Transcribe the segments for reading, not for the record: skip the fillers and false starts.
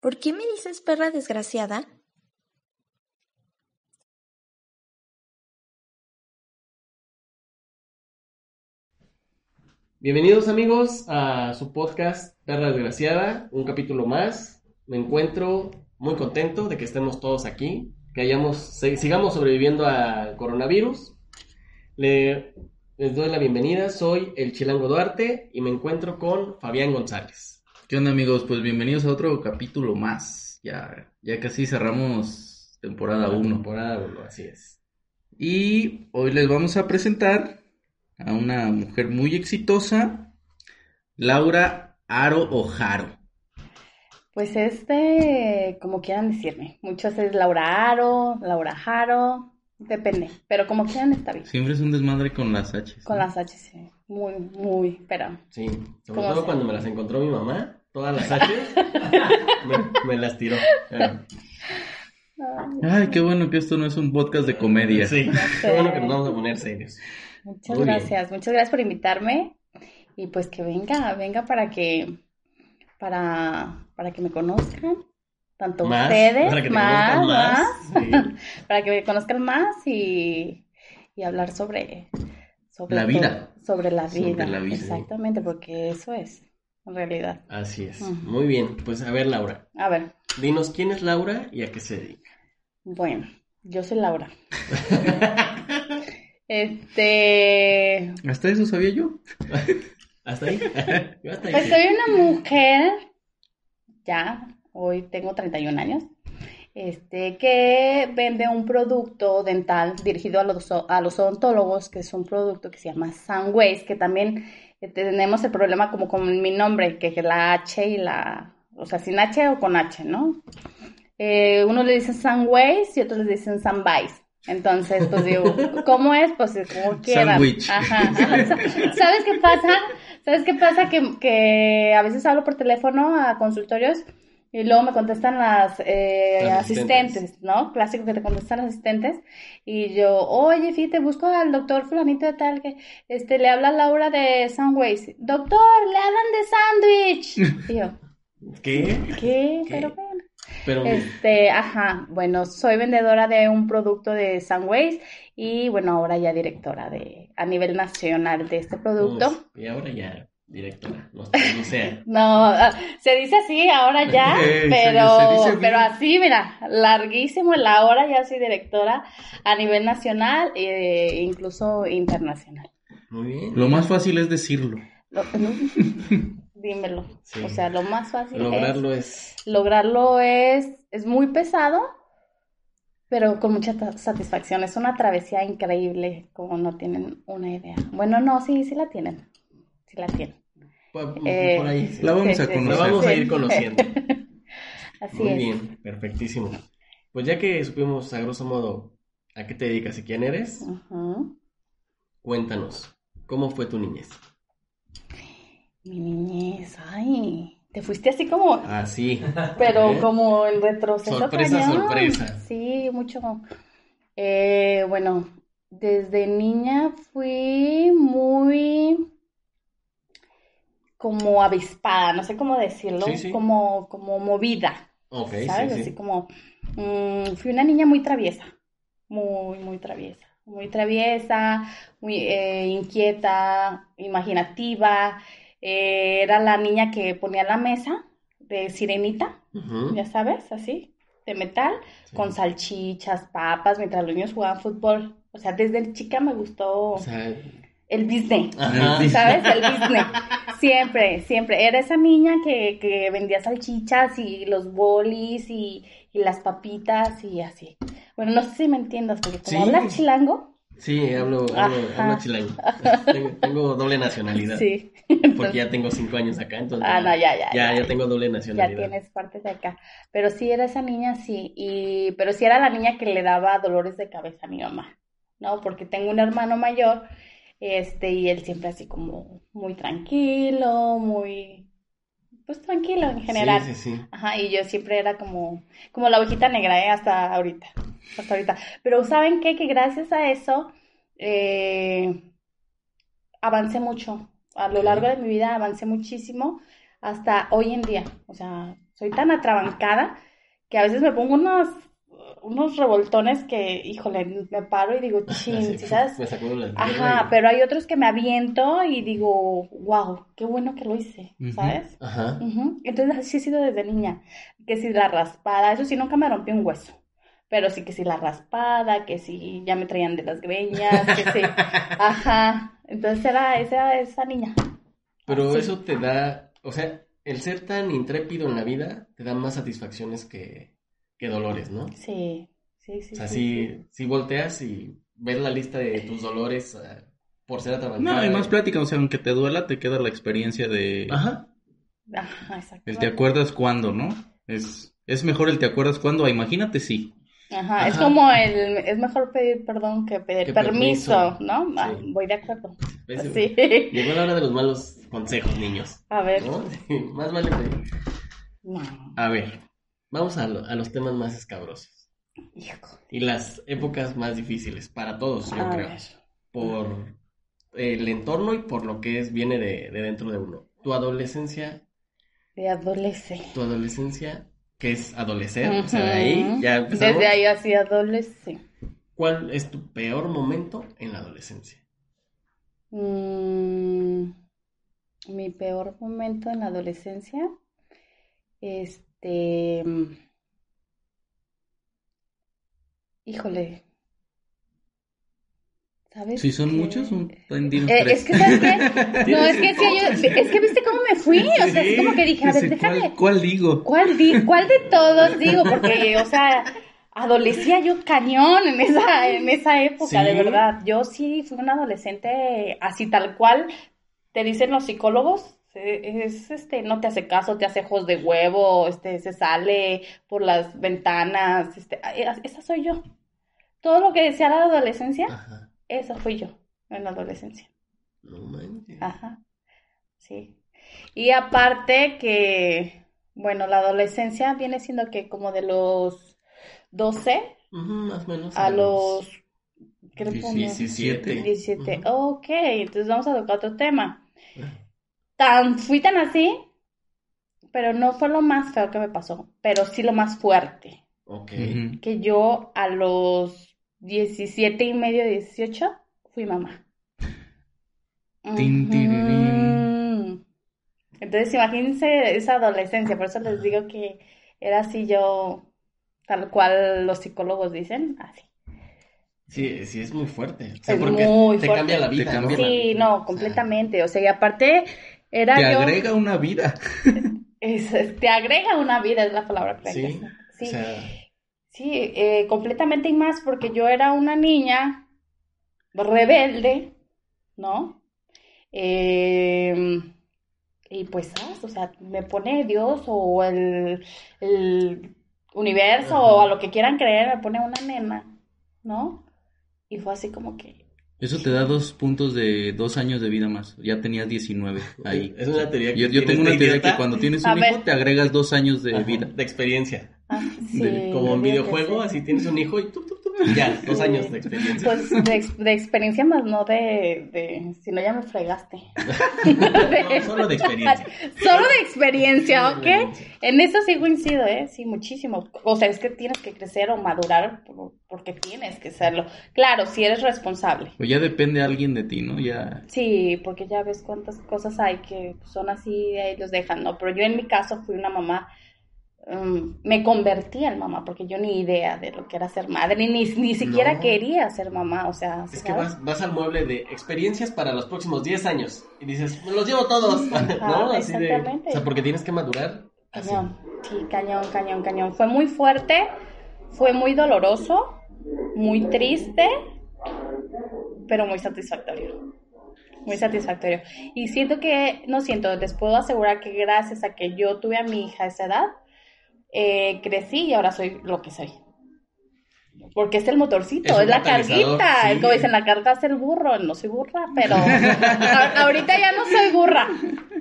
¿Por qué me dices perra desgraciada? Bienvenidos amigos a su podcast Perra Desgraciada, un capítulo más. Me encuentro muy contento de que estemos todos aquí, que sigamos sobreviviendo al coronavirus. Les doy la bienvenida, soy el Chilango Duarte y me encuentro con Fabián González. ¿Qué onda amigos? Pues bienvenidos a otro capítulo más. Ya casi cerramos temporada 1. Temporada 1, así es. Y hoy les vamos a presentar a una mujer muy exitosa, Laura Haro o Haro. Pues como quieran decirme, muchos es Laura Haro, Laura Haro, depende, pero como quieran está bien. Siempre es un desmadre con las H's. Con las H's, sí, muy, muy, pero... Sí, sobre todo cuando me las encontró mi mamá, todas las H's, me las tiró. Ay, qué bueno que esto no es un podcast de comedia. Sí, qué bueno que nos vamos a poner serios. Muchas gracias por invitarme y pues que venga para que me conozcan tanto más, ustedes, para que me conozcan más. Para que me conozcan más y hablar sobre la vida. Sobre la vida, exactamente, porque eso es en realidad. Así es, Muy bien, pues a ver Laura. A ver. Dinos quién es Laura y a qué se dedica. Bueno, yo soy Laura. ¿Hasta eso sabía yo? ¿Hasta ahí? Pues soy una mujer, hoy tengo 31 años, que vende un producto dental dirigido a los odontólogos, que es un producto que se llama Sunways, que también tenemos el problema como con mi nombre, que es la H y la... O sea, sin H o con H, ¿no? Unos le dicen Sunways y otros le dicen Sunways. Entonces, pues digo, ¿cómo es? Pues como quieran. Sandwich. Ajá. ¿Sabes qué pasa? Que a veces hablo por teléfono a consultorios y luego me contestan las asistentes, ¿no? Clásico que te contestan las asistentes. Y yo, oye, fíjate, busco al doctor fulanito de tal que le habla Laura de Sunways. Doctor, le hablan de sándwich. Y yo, ¿Qué? Pero bueno. Bueno, soy vendedora de un producto de Sunways y bueno, ahora ya directora a nivel nacional de este producto. Uf, y ahora ya directora, no, se dice así, ahora ya, pero así, mira, larguísimo, la hora ya soy directora a nivel nacional e incluso internacional. Muy bien. Lo más fácil es decirlo. Dímelo, sí. O sea, lo más fácil Lograrlo es muy pesado, pero con mucha satisfacción, es una travesía increíble, como no tienen una idea. Bueno, no, sí la tienen. Por ahí, sí. La vamos a ir conociendo. Así muy es. Muy bien, perfectísimo. Pues ya que supimos a grosso modo a qué te dedicas y quién eres, Cuéntanos, ¿cómo fue tu niñez? Mi niñez, te fuiste así como... Así. Pero como en retroceso. Sorpresa. Sí, mucho. Bueno, desde niña fui muy como avispada, no sé cómo decirlo, sí. Como movida, okay, ¿sabes? Sí. Así como, fui una niña muy traviesa, muy inquieta, imaginativa. Era la niña que ponía la mesa de sirenita, ya sabes, así, de metal, sí. Con salchichas, papas, mientras los niños jugaban fútbol. O sea, desde chica me gustó el Disney, ¿sabes? El Disney. Siempre. Era esa niña que vendía salchichas y los bolis y las papitas y así. Bueno, no sé si me entiendas, porque como hablas chilango... Sí, hablo chilango. Tengo doble nacionalidad. Sí. Entonces, porque ya tengo 5 años acá, entonces... Ah, no, ya tengo doble nacionalidad. Ya tienes partes de acá. Pero sí era esa niña, sí. Pero sí era la niña que le daba dolores de cabeza a mi mamá, ¿no? Porque tengo un hermano mayor, y él siempre así como muy tranquilo, muy... Pues tranquilo en general. Sí. Ajá, y yo siempre era como la ovejita negra, hasta ahorita. Pero ¿saben qué? Que gracias a eso avancé mucho. A lo largo de mi vida avancé muchísimo hasta hoy en día. O sea, soy tan atrabancada que a veces me pongo unos revoltones que, híjole, me paro y digo, chin, ¿sabes? Me sacudo la tierra. Ajá, y... pero hay otros que me aviento y digo, wow, qué bueno que lo hice, uh-huh. ¿sabes? Ajá. Uh-huh. Entonces, así he sido desde niña. Que si la raspada, eso sí, nunca me rompí un hueso. Pero sí que si la raspada, que si ya me traían de las greñas, que sí. Ajá. Entonces, era esa niña. Pero así. Eso te da, o sea, el ser tan intrépido en la vida te da más satisfacciones que dolores, ¿no? Sí, sí, sí. O sea, si volteas y ves la lista de tus dolores por ser atrabancada. No, hay más plática, o sea, aunque te duela, te queda la experiencia de... Ajá. Ajá, exacto. El te acuerdas cuándo, ¿no? Es mejor el te acuerdas cuándo, imagínate sí. Ajá, ajá, es como es mejor pedir perdón que pedir permiso, ¿no? Ah, sí. Voy de acuerdo. Sí. Llegó la hora de los malos consejos, niños. A ver. ¿No? Sí, más vale pedir. No. A ver. Vamos a los temas más escabrosos. Hijo. Y las épocas más difíciles para todos, yo creo. Ver. Por el entorno y por lo que viene de dentro de uno. Tu adolescencia. De adolescencia. Tu adolescencia, que es adolecer. Uh-huh. O sea, de ahí ya empezamos. Desde ahí hacia adolescencia. ¿Cuál es tu peor momento en la adolescencia? Mi peor momento en la adolescencia es... Híjole, ¿sabes? Si son muchos, un es que ¿sabes qué? No, es que sí, es que viste cómo me fui, o sea, así como que dije, a ver, déjame. ¿Cuál digo? ¿Cuál de todos digo? Porque, o sea, adolecía yo cañón en esa época, ¿sí? De verdad. Yo sí fui una adolescente así tal cual, te dicen los psicólogos. Es no te hace caso, te hace ojos de huevo, se sale por las ventanas, esa soy yo. Todo lo que decía la adolescencia, ajá, esa fui yo en la adolescencia. No manches. Ajá. Sí. Y aparte que, bueno, la adolescencia viene siendo que como de los 12, uh-huh, más o menos, a los 17. 17. Uh-huh. Ok, entonces vamos a tocar otro tema. Fui tan así, pero no fue lo más feo que me pasó, pero sí lo más fuerte. Ok. Uh-huh. Que yo a los 17 y medio, 18, fui mamá. Uh-huh. Entonces imagínense esa adolescencia, por eso les digo que era así yo, tal cual los psicólogos dicen, así. Sí, sí, es muy fuerte. O sea, es porque muy fuerte. Cambia la vida. Te cambia, ¿no? La vida. Sí, no, completamente. O sea, y aparte... agrega una vida. Te agrega una vida, es la palabra que sí, sí, o sea... sí, completamente, y más porque yo era una niña rebelde, ¿no? Y pues, ¿sabes? O sea, me pone Dios o el universo, ajá, o a lo que quieran creer, me pone una nena, ¿no? Y fue así como que... Eso te da 2 años de vida más. Ya tenías 19 ahí. Es una teoría que yo tengo una teoría que cuando tienes un hijo te agregas 2 años de, ajá, vida. De experiencia. Ah, sí, como en videojuego, así tienes un hijo y ya, 2 años de experiencia. Pues de experiencia más, no de si no ya me fregaste. No, solo de experiencia. Solo de experiencia, ¿ok? En eso sí coincido, sí, muchísimo. O sea, es que tienes que crecer o madurar porque tienes que serlo. Claro, si eres responsable. Pues ya depende alguien de ti, ¿no? Ya. Sí, porque ya ves cuántas cosas hay que son así y los dejan, ¿no? Pero yo en mi caso fui una mamá. Me convertí en mamá porque yo ni idea de lo que era ser madre, ni siquiera quería ser mamá, o sea... ¿sí es sabes? Que vas al mueble de experiencias para los próximos 10 años y dices, los llevo todos, ajá, ¿no? Así exactamente. O sea, porque tienes que madurar así. Cañón, sí, cañón. Fue muy fuerte, fue muy doloroso, muy triste, pero muy satisfactorio. Muy satisfactorio. Y siento que, les puedo asegurar que gracias a que yo tuve a mi hija a esa edad, crecí y ahora soy lo que soy. Porque es el motorcito, es la carguita. Sí. Como dicen, la carga es el burro. No soy burra, pero ahorita ya no soy burra.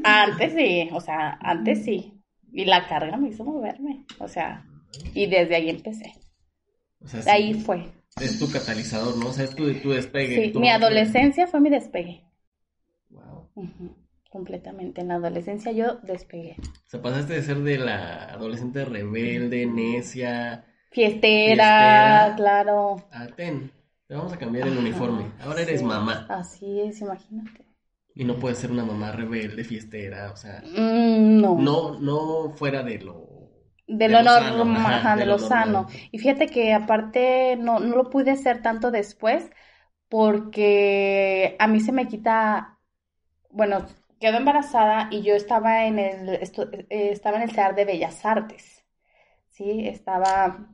Antes sí, o sea, antes sí. Y la carga me hizo moverme. O sea, y desde ahí empecé. O sea, de ahí fue. Es tu catalizador, ¿no? O sea, es tu despegue. Sí, mi adolescencia fue mi despegue. Wow. Uh-huh. completamente. En la adolescencia yo despegué. O sea, pasaste de ser de la adolescente rebelde, necia... Fiestera, claro. A ten, te vamos a cambiar el uniforme. Ahora sí, eres mamá. Así es, imagínate. Y no puedes ser una mamá rebelde, fiestera, o sea... No. No fuera de lo... De lo normal, de lo sano. Y fíjate que aparte no lo pude hacer tanto después porque a mí se me quita... Bueno, quedo embarazada y yo estaba en el CEDART de Bellas Artes, ¿sí? Estaba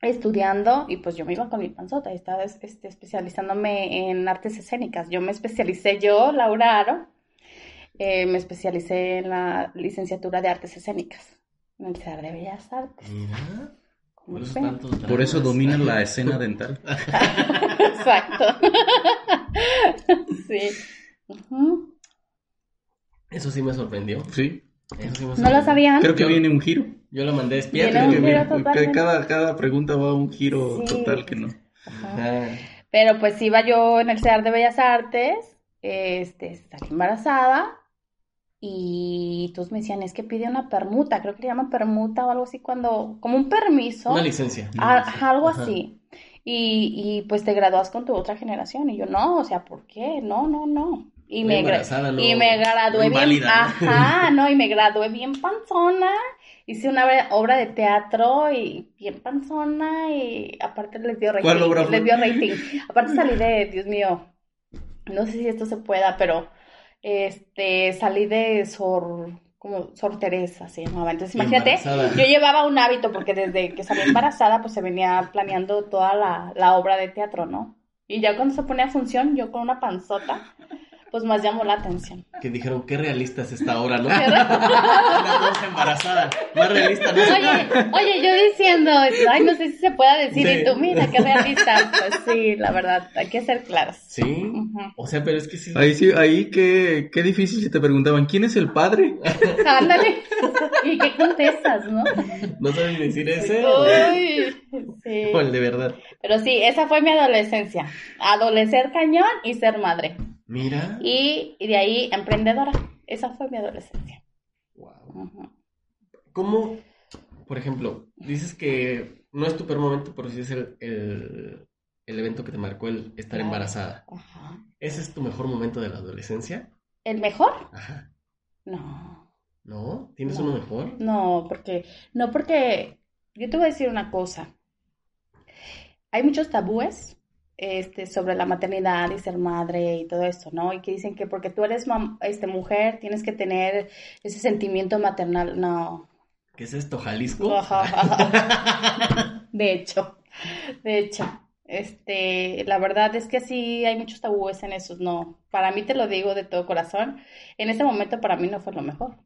estudiando y pues yo me iba con mi panzota y estaba especializándome en artes escénicas. Yo me especialicé, Laura Haro, me especialicé en la licenciatura de artes escénicas. En el CEDAR de Bellas Artes. Mira, por eso dominas la escena dental. Exacto. Sí. Uh-huh. Eso sí me sorprendió. Sí. Eso sí me sorprendió. ¿No lo sabían? Creo que viene un giro. Yo lo mandé despierta. Cada pregunta va a un giro total que no. Ajá. Pero pues iba yo en el CEDAR de Bellas Artes, salí embarazada. Y todos me decían, es que pide una permuta, creo que le llaman permuta o algo así, como un permiso. Una licencia. Algo así. Y pues te gradúas con tu otra generación. Y yo, no, o sea, ¿por qué? No. Y me gradué bien. Ajá, no, y me gradué bien panzona. Hice una obra de teatro y bien panzona y aparte les dio rating. ¿Cuál obra? Les dio rating. Aparte salí de, Dios mío, no sé si esto se pueda, pero... salí de Sor Teresa, se llamaba. Entonces, imagínate, embarazada. Yo llevaba un hábito, porque desde que salí embarazada, pues se venía planeando toda la obra de teatro, ¿no? Y ya cuando se pone a función, yo con una panzota, pues más llamó la atención. Que dijeron, qué realista es esta obra, ¿no? Una cosa embarazada, más realista, ¿no? Oye, yo diciendo, ay, no sé si se pueda decir, sí. Y tú, mira, qué realista. Pues sí, la verdad, hay que ser claros. Sí, uh-huh. O sea, pero es que sí. Ahí qué difícil si te preguntaban, ¿quién es el padre? Ándale, ¿y qué contestas, no? No sabes decir ese. Uy, sí. O el de verdad. Pero sí, esa fue mi adolescencia. Adolecer cañón y ser madre. Mira. Y de ahí, emprendedora. Esa fue mi adolescencia. Wow. Uh-huh. ¿Cómo, por ejemplo, dices que no es tu peor momento, pero sí es el evento que te marcó el estar embarazada? Ajá. ¿Ese es tu mejor momento de la adolescencia? ¿El mejor? Ajá. No. ¿No? ¿Tienes uno mejor? No, porque yo te voy a decir una cosa. Hay muchos tabúes sobre la maternidad y ser madre y todo esto, ¿no? Y que dicen que porque tú eres mujer tienes que tener ese sentimiento maternal. No. ¿Qué es esto, Jalisco? De hecho, la verdad es que sí hay muchos tabúes en esos. No, para mí te lo digo de todo corazón, en ese momento para mí no fue lo mejor.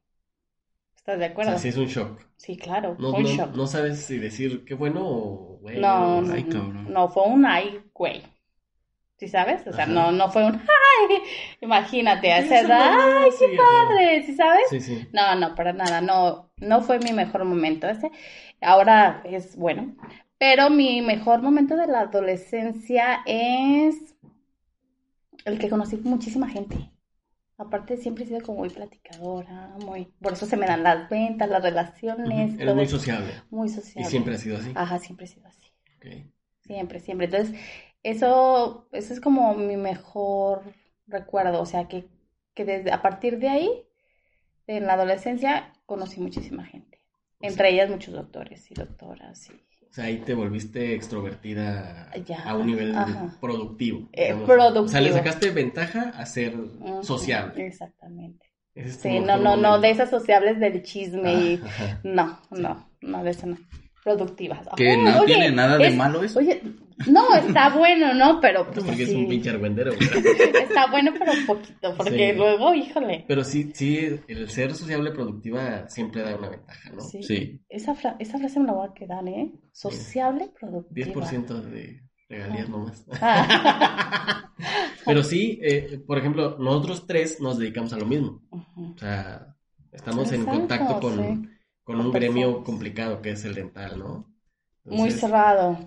¿Estás de acuerdo? O sea, sí es un shock. Sí, claro, fue un shock. No sabes si decir qué bueno o güey. No, fue un ay, güey. ¿Sí sabes? O sea, no fue un ay. Imagínate, a esa edad, ay, qué padre, ¿sí sabes? Sí. No, para nada, no fue mi mejor momento ese. Ahora es bueno, pero mi mejor momento de la adolescencia es el que conocí muchísima gente. Aparte, siempre he sido como muy platicadora, por eso se me dan las ventas, las relaciones. Eres muy sociable. Muy sociable. ¿Y siempre ha sido así? Ajá, siempre he sido así. Okay. Siempre. Entonces, eso es como mi mejor recuerdo. O sea, que desde a partir de ahí, en la adolescencia, conocí muchísima gente. Entre ellas muchos doctores y doctoras. O sea, ahí te volviste extrovertida a un nivel productivo. O sea, le sacaste ventaja a ser sociable. Exactamente. Sí, no de esas sociables del chisme. No, de eso no. Productivas. Que no tiene nada de malo eso. Oye, no, está bueno, ¿no? Pero pues, porque sí. Es un pinche argüendero. Está bueno, pero un poquito, porque sí. Luego, híjole. Pero sí, el ser sociable productiva siempre da una ventaja, ¿no? Sí. Esa frase me la voy a quedar, ¿eh? Sociable productiva. 10% de regalías nomás. Pero sí, por ejemplo, nosotros tres nos dedicamos a lo mismo. Uh-huh. O sea, estamos en contacto con un gremio complicado que es el dental, ¿no? Entonces, muy cerrado.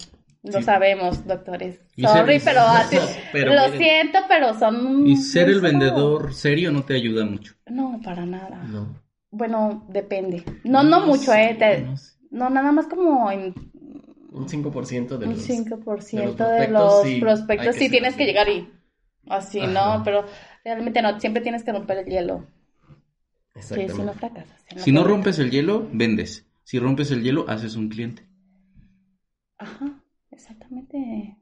Lo sabemos, doctores. Sorry, ser, pero lo miren, siento, pero son... Y ser el vendedor serio no te ayuda mucho. No, para nada. No. Bueno, depende. No mucho, sí, No, nada más como en... Un 5% de los... Un 5% de los prospectos sí tienes que llegar y... Así, ajá. ¿No? Pero realmente no, siempre tienes que romper el hielo. Exactamente. Que si no fracasas. Si no rompes el hielo, vendes. Si rompes el hielo, haces un cliente. Ajá. Exactamente.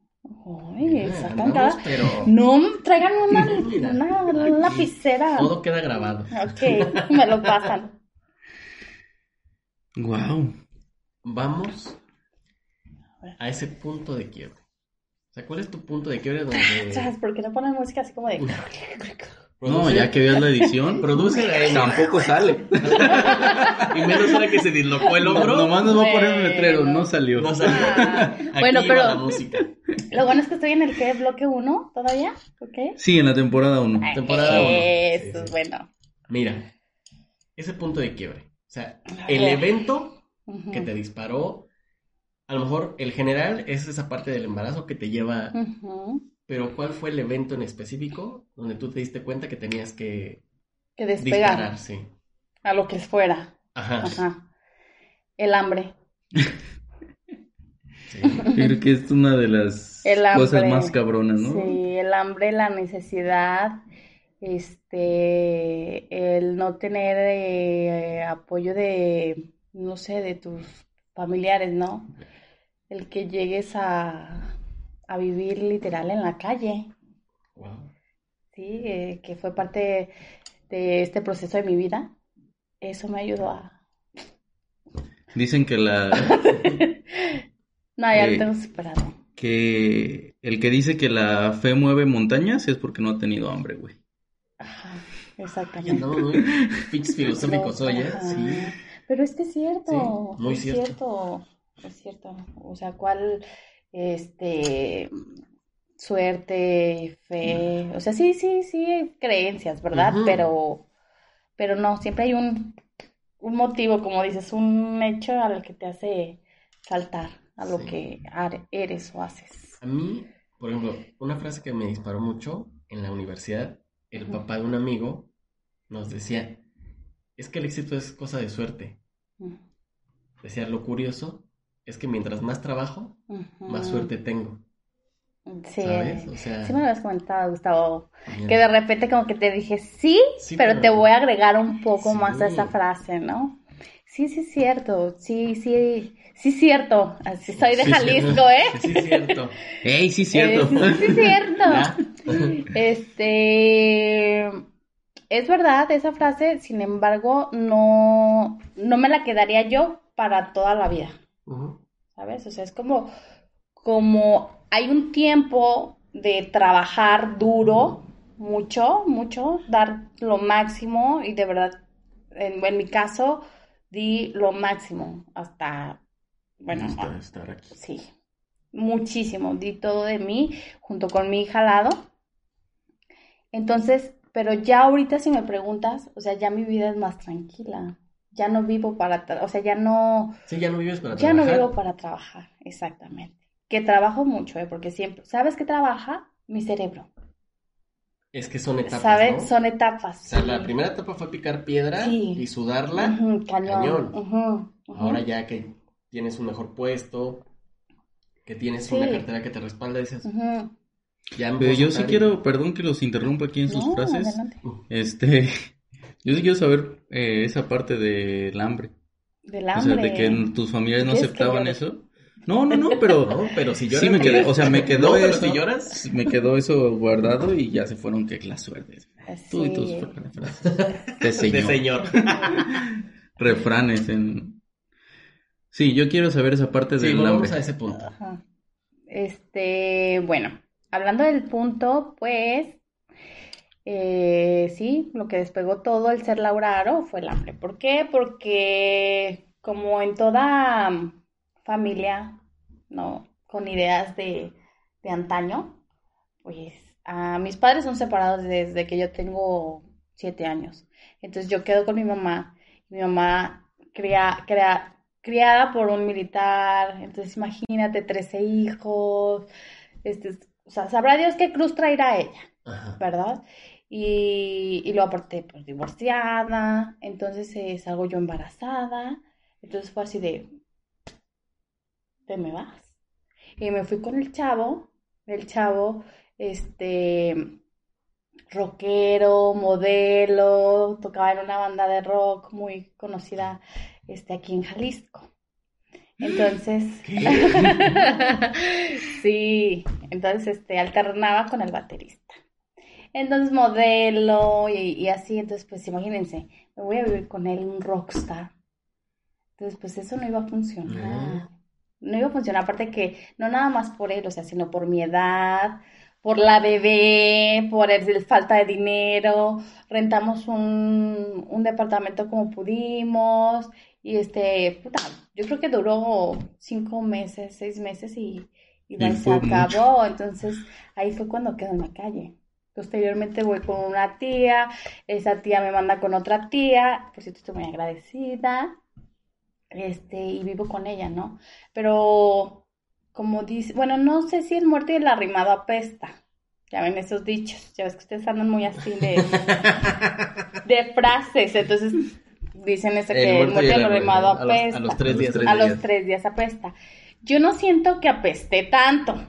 Ay, exactamente. Pero... No, traigan una lapicera. Todo queda grabado. Ok, me lo pasan. Wow. Vamos a ese punto de quiebre. O sea, ¿cuál es tu punto de quiebre donde... ¿Sabes? Porque no ponen música así como de... No, ya que veas la edición, produce la edición. Tampoco sale. Y menos ahora que se dislocó el hombro. Nomás nos va a poner un letrero, no salió. No salió. Ah, bueno, pero la música. Lo bueno es que estoy en el que bloque 1 todavía, ¿ok? Sí, en la temporada 1. Eso es bueno. Mira, ese punto de quiebre. O sea, el evento que te disparó. A lo mejor el general es esa parte del embarazo que te lleva, pero ¿cuál fue el evento en específico donde tú te diste cuenta que tenías que despegar, disparar, sí, a lo que fuera? Ajá. Ajá. El hambre. Sí. Creo que es una de las cosas más cabronas, ¿no? Sí, el hambre, la necesidad, el no tener apoyo de, no sé, de tus familiares, ¿no? El que llegues a vivir literal en la calle. Wow. Sí, que fue parte de este proceso de mi vida. Eso me ayudó a... Dicen que la... No, ya lo tengo superado. Que el que dice que la fe mueve montañas es porque no ha tenido hambre, güey. Ajá, exactamente. No, güey. Pinches filosóficos soy, ¿eh? Sí. Pero es que es cierto. Sí, muy cierto. Es cierto. O sea, ¿cuál... suerte, fe, o sea, sí, creencias, ¿verdad? Uh-huh. Pero no, siempre hay un motivo, como dices, un hecho al que te hace saltar a lo que eres o haces. A mí, por ejemplo, una frase que me disparó mucho en la universidad, el papá de un amigo nos decía, es que el éxito es cosa de suerte. Decía, lo curioso es que mientras más trabajo, más suerte tengo. Sí. ¿Sabes? O sea, sí me lo habías comentado, Gustavo. Bien. Que de repente como que te dije, sí pero te voy a agregar un poco más a esa frase, ¿no? Sí, cierto. Sí, cierto. Así soy de Jalisco, ¿eh? Sí, cierto. ¡Ey, sí, cierto! Sí, cierto. Es verdad esa frase, sin embargo, no me la quedaría yo para toda la vida. ¿Sabes? O sea, es como hay un tiempo de trabajar duro, mucho, dar lo máximo, y de verdad, en mi caso, di lo máximo hasta, bueno, estar aquí. Sí, muchísimo, di todo de mí, junto con mi hija al lado. Entonces, pero ya ahorita si me preguntas, o sea, ya mi vida es más tranquila. Ya no vivo para... ya no... Sí, ya no vives para trabajar. Ya no vivo para trabajar, exactamente. Que trabajo mucho, porque siempre... ¿Sabes qué trabaja? Mi cerebro. Es que son etapas, ¿sabes? ¿No? Son etapas. O sea, la primera etapa fue picar piedra y sudarla. Cañón. Ahora ya que tienes un mejor puesto, que tienes una cartera que te respalda, dices... Ya pero yo sí quiero... Perdón que los interrumpa aquí en sus frases. Adelante. Yo sí quiero saber esa parte del hambre. Del hambre. O sea, de que tus familiares no aceptaban eso. No, pero... No, pero si lloras... Sí, me quedó eso. Pero si lloras... Me quedó eso guardado y ya se fueron, que la suerte. Así. Tú y tus frases. De señor. Refranes en... Sí, yo quiero saber esa parte del hambre. Sí, vamos a ese punto. Ajá. Bueno, hablando del punto, pues... lo que despegó todo el ser Laura Haro fue el hambre. ¿Por qué? Porque como en toda familia, ¿no? Con ideas de antaño, pues mis padres son separados desde que yo tengo 7 años. Entonces yo quedo con mi mamá. Mi mamá crea criada por un militar, entonces imagínate, 13 hijos, o sea, sabrá Dios qué cruz traerá ella, ajá, ¿verdad? Y luego aparte, pues, divorciada, entonces salgo yo embarazada, entonces fue así de, te me vas. Y me fui con el chavo, rockero, modelo, tocaba en una banda de rock muy conocida, aquí en Jalisco. Entonces, sí, entonces, alternaba con el baterista. Entonces, modelo y así, entonces, pues, imagínense, me voy a vivir con él, un rockstar. Entonces, pues, eso no iba a funcionar. No iba a funcionar, aparte que, no nada más por él, o sea, sino por mi edad, por la bebé, por el falta de dinero. Rentamos un departamento como pudimos, y puta, yo creo que duró 5 meses, 6 meses, y se acabó, mucho. Entonces, ahí fue cuando quedó en la calle. Posteriormente voy con una tía, esa tía me manda con otra tía, por cierto estoy muy agradecida, y vivo con ella, ¿no? Pero, como dice, bueno, no sé si el muerto y el arrimado apesta, ya ven esos dichos, ya ves que ustedes andan muy así de frases, entonces dicen eso, que el muerto y el arrimado apesta, a los tres días apesta. Yo no siento que apeste tanto,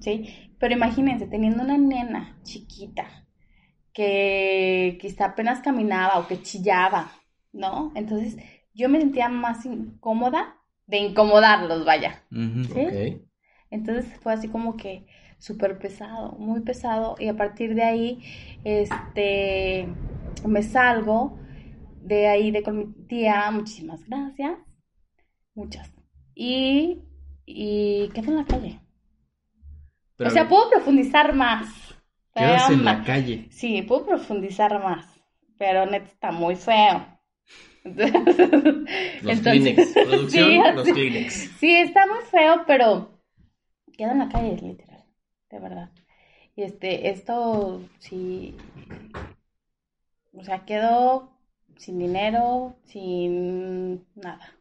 ¿sí? Pero imagínense, teniendo una nena chiquita que quizá apenas caminaba o que chillaba, ¿no? Entonces, yo me sentía más incómoda de incomodarlos, vaya. Uh-huh, ¿sí? Okay. Entonces, fue así como que súper pesado, muy pesado. Y a partir de ahí, me salgo de ahí con mi tía. Muchísimas gracias. Muchas. Y quedo en la calle. Pero, o sea, puedo profundizar más. Quedas en la calle. Sí, puedo profundizar más. Pero neta está muy feo. Los Kleenex. Producción, sí, los Kleenex. Sí, está muy feo, pero quedo en la calle, literal. De verdad. Y esto sí. O sea, quedo sin dinero, sin nada.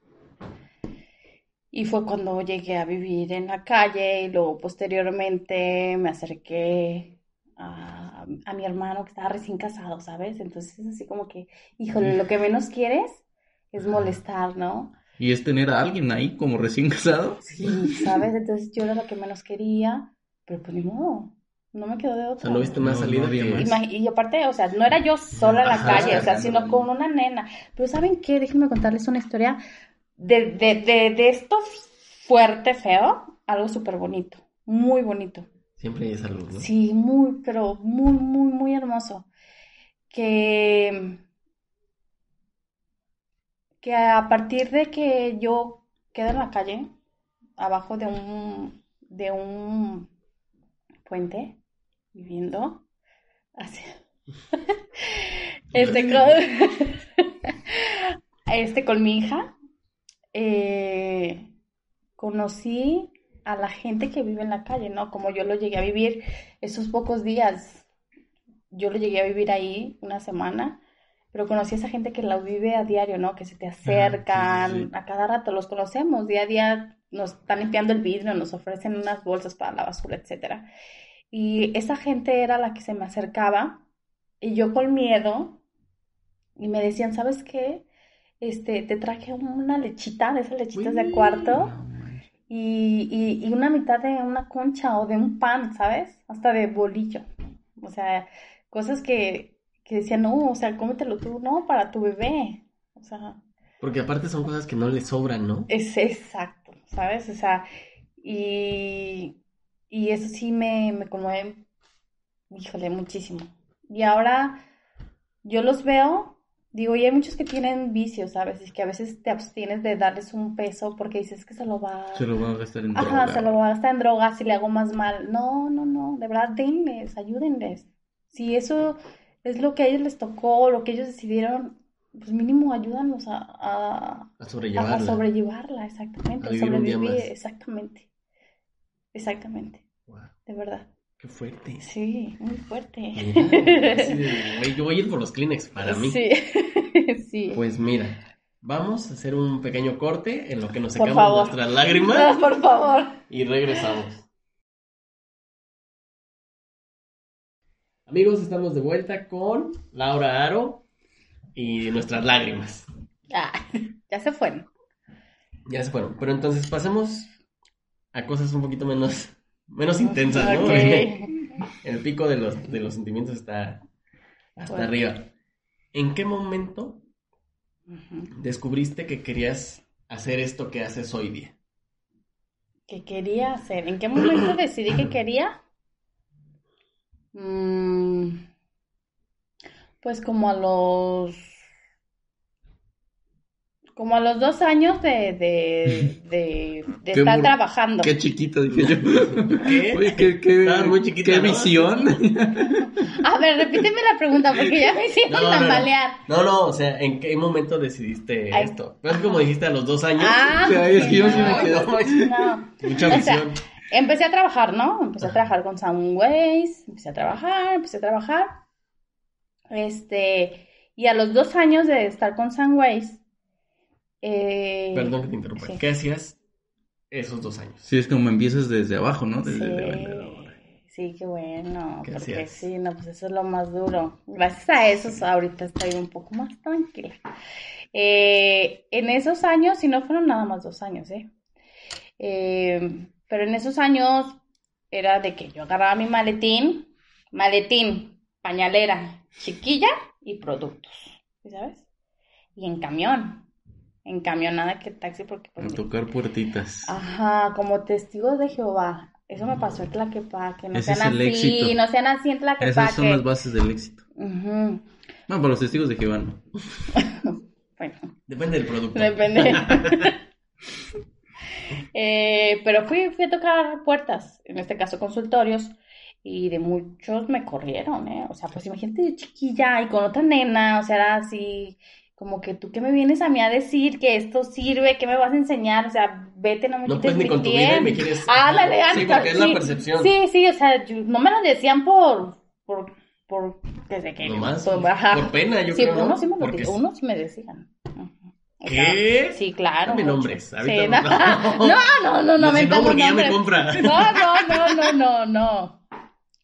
Y fue cuando llegué a vivir en la calle, y luego posteriormente me acerqué a mi hermano que estaba recién casado, ¿sabes? Entonces así como que, híjole, lo que menos quieres es molestar, ¿no? Y es tener a alguien ahí como recién casado. Sí, ¿sabes? Entonces yo era lo que menos quería, pero pues ni modo, no me quedó de otra. O sea, no viste más salida más. Y aparte, o sea, no era yo sola en la calle, o sea, sino con una nena. Pero ¿saben qué? Déjenme contarles una historia de esto fuerte, feo, algo súper bonito, muy bonito. Siempre hay salud, ¿no? Sí, muy, pero muy, muy, muy hermoso. Que a partir de que yo quedé en la calle, abajo de un puente, viviendo hacia... con mi hija, conocí a la gente que vive en la calle, ¿no? Como yo lo llegué a vivir esos pocos días. Yo lo llegué a vivir ahí una semana, pero conocí a esa gente que la vive a diario, ¿no? Que se te acercan, sí. A cada rato los conocemos, día a día nos están limpiando el vidrio, nos ofrecen unas bolsas para la basura, etcétera. Y esa gente era la que se me acercaba, y yo con miedo, y me decían, ¿sabes qué? Te traje una lechita, de esas lechitas de cuarto, y una mitad de una concha o de un pan, ¿sabes? Hasta de bolillo. O sea, cosas que decían, no, o sea, cómetelo tú, no, para tu bebé. O sea... Porque aparte son cosas que no le sobran, ¿no? Es exacto, ¿sabes? O sea, y eso sí me conmueve, híjole, muchísimo. Y ahora yo los veo... Digo, y hay muchos que tienen vicios, ¿sabes? Es que a veces te abstienes de darles un peso porque dices que se lo va a gastar en drogas. Ajá, se lo va a gastar en drogas, si le hago más mal. No, no, no, de verdad, denles, ayúdenles. Si eso es lo que a ellos les tocó, lo que ellos decidieron, pues mínimo ayúdanos a sobrellevarla. A sobrellevarla, exactamente. A vivir sobrevivir, un día más. Exactamente. Exactamente. Wow. De verdad. Qué fuerte. Sí, muy fuerte. Mira, yo voy a ir por los Kleenex para mí. Sí, sí. Pues mira, Vamos a hacer un pequeño corte en lo que nos secamos nuestras lágrimas. No, por favor. Y regresamos. Amigos, estamos de vuelta con Laura Haro y nuestras lágrimas. Ya se fueron. Ya se fueron. Pero entonces pasemos a cosas un poquito menos intensas, ¿no? Okay. El pico de los sentimientos está hasta arriba. ¿En qué momento descubriste que querías hacer esto que haces hoy día? ¿Qué quería hacer? ¿En qué momento decidí que quería? Pues como a los 2 años de estar trabajando. Qué chiquito, dije yo. ¿Qué? Oye, muy chiquita, ¿qué visión? A ver, repíteme la pregunta porque ya me siento tambalear. No, o sea, ¿en qué momento decidiste esto? ¿No es como dijiste a los 2 años? Ah, o sea, es que yo sí me quedo. Mucha visión. O sea, empecé a trabajar, ¿no? Empecé a trabajar con Sunways, empecé a trabajar. Y a los 2 años de estar con Sunways... Perdón que te interrumpa. Sí. ¿Qué hacías esos 2 años? Sí, es como empiezas desde abajo, ¿no? Desde vendedora. Sí, qué bueno. ¿Qué porque hacías? Sí, no, pues eso es lo más duro. Gracias a eso, ahorita estoy un poco más tranquila. En esos años, si no fueron nada más 2 años, pero en esos años era de que yo agarraba mi maletín, pañalera, chiquilla y productos, ¿sabes? Y en camión. En camión, nada que taxi, porque... tocar puertitas. Ajá, como testigos de Jehová. Eso me pasó en Tlaquepaque. No sean así en Tlaquepaque. Esas son las bases del éxito. Uh-huh. No, para los testigos de Jehová no. Bueno. Depende del producto. Depende. Pero fui a tocar puertas, en este caso consultorios, y de muchos me corrieron, O sea, pues imagínate de chiquilla y con otra nena, o sea, era así... Como que tú, ¿qué me vienes a mí a decir que esto sirve? ¿Qué me vas a enseñar? O sea, vete, no me quites mi tiempo. No, pues ni con tu vida me quieres... Dale, sí, porque es la percepción. Sí, o sea, no me lo decían por desde que... Nomás, por pena, yo creo, ¿no? Uno sí me decían. ¿Qué? Sí, claro. Dame nombres. No, me nombres. No, porque ya me compran. No.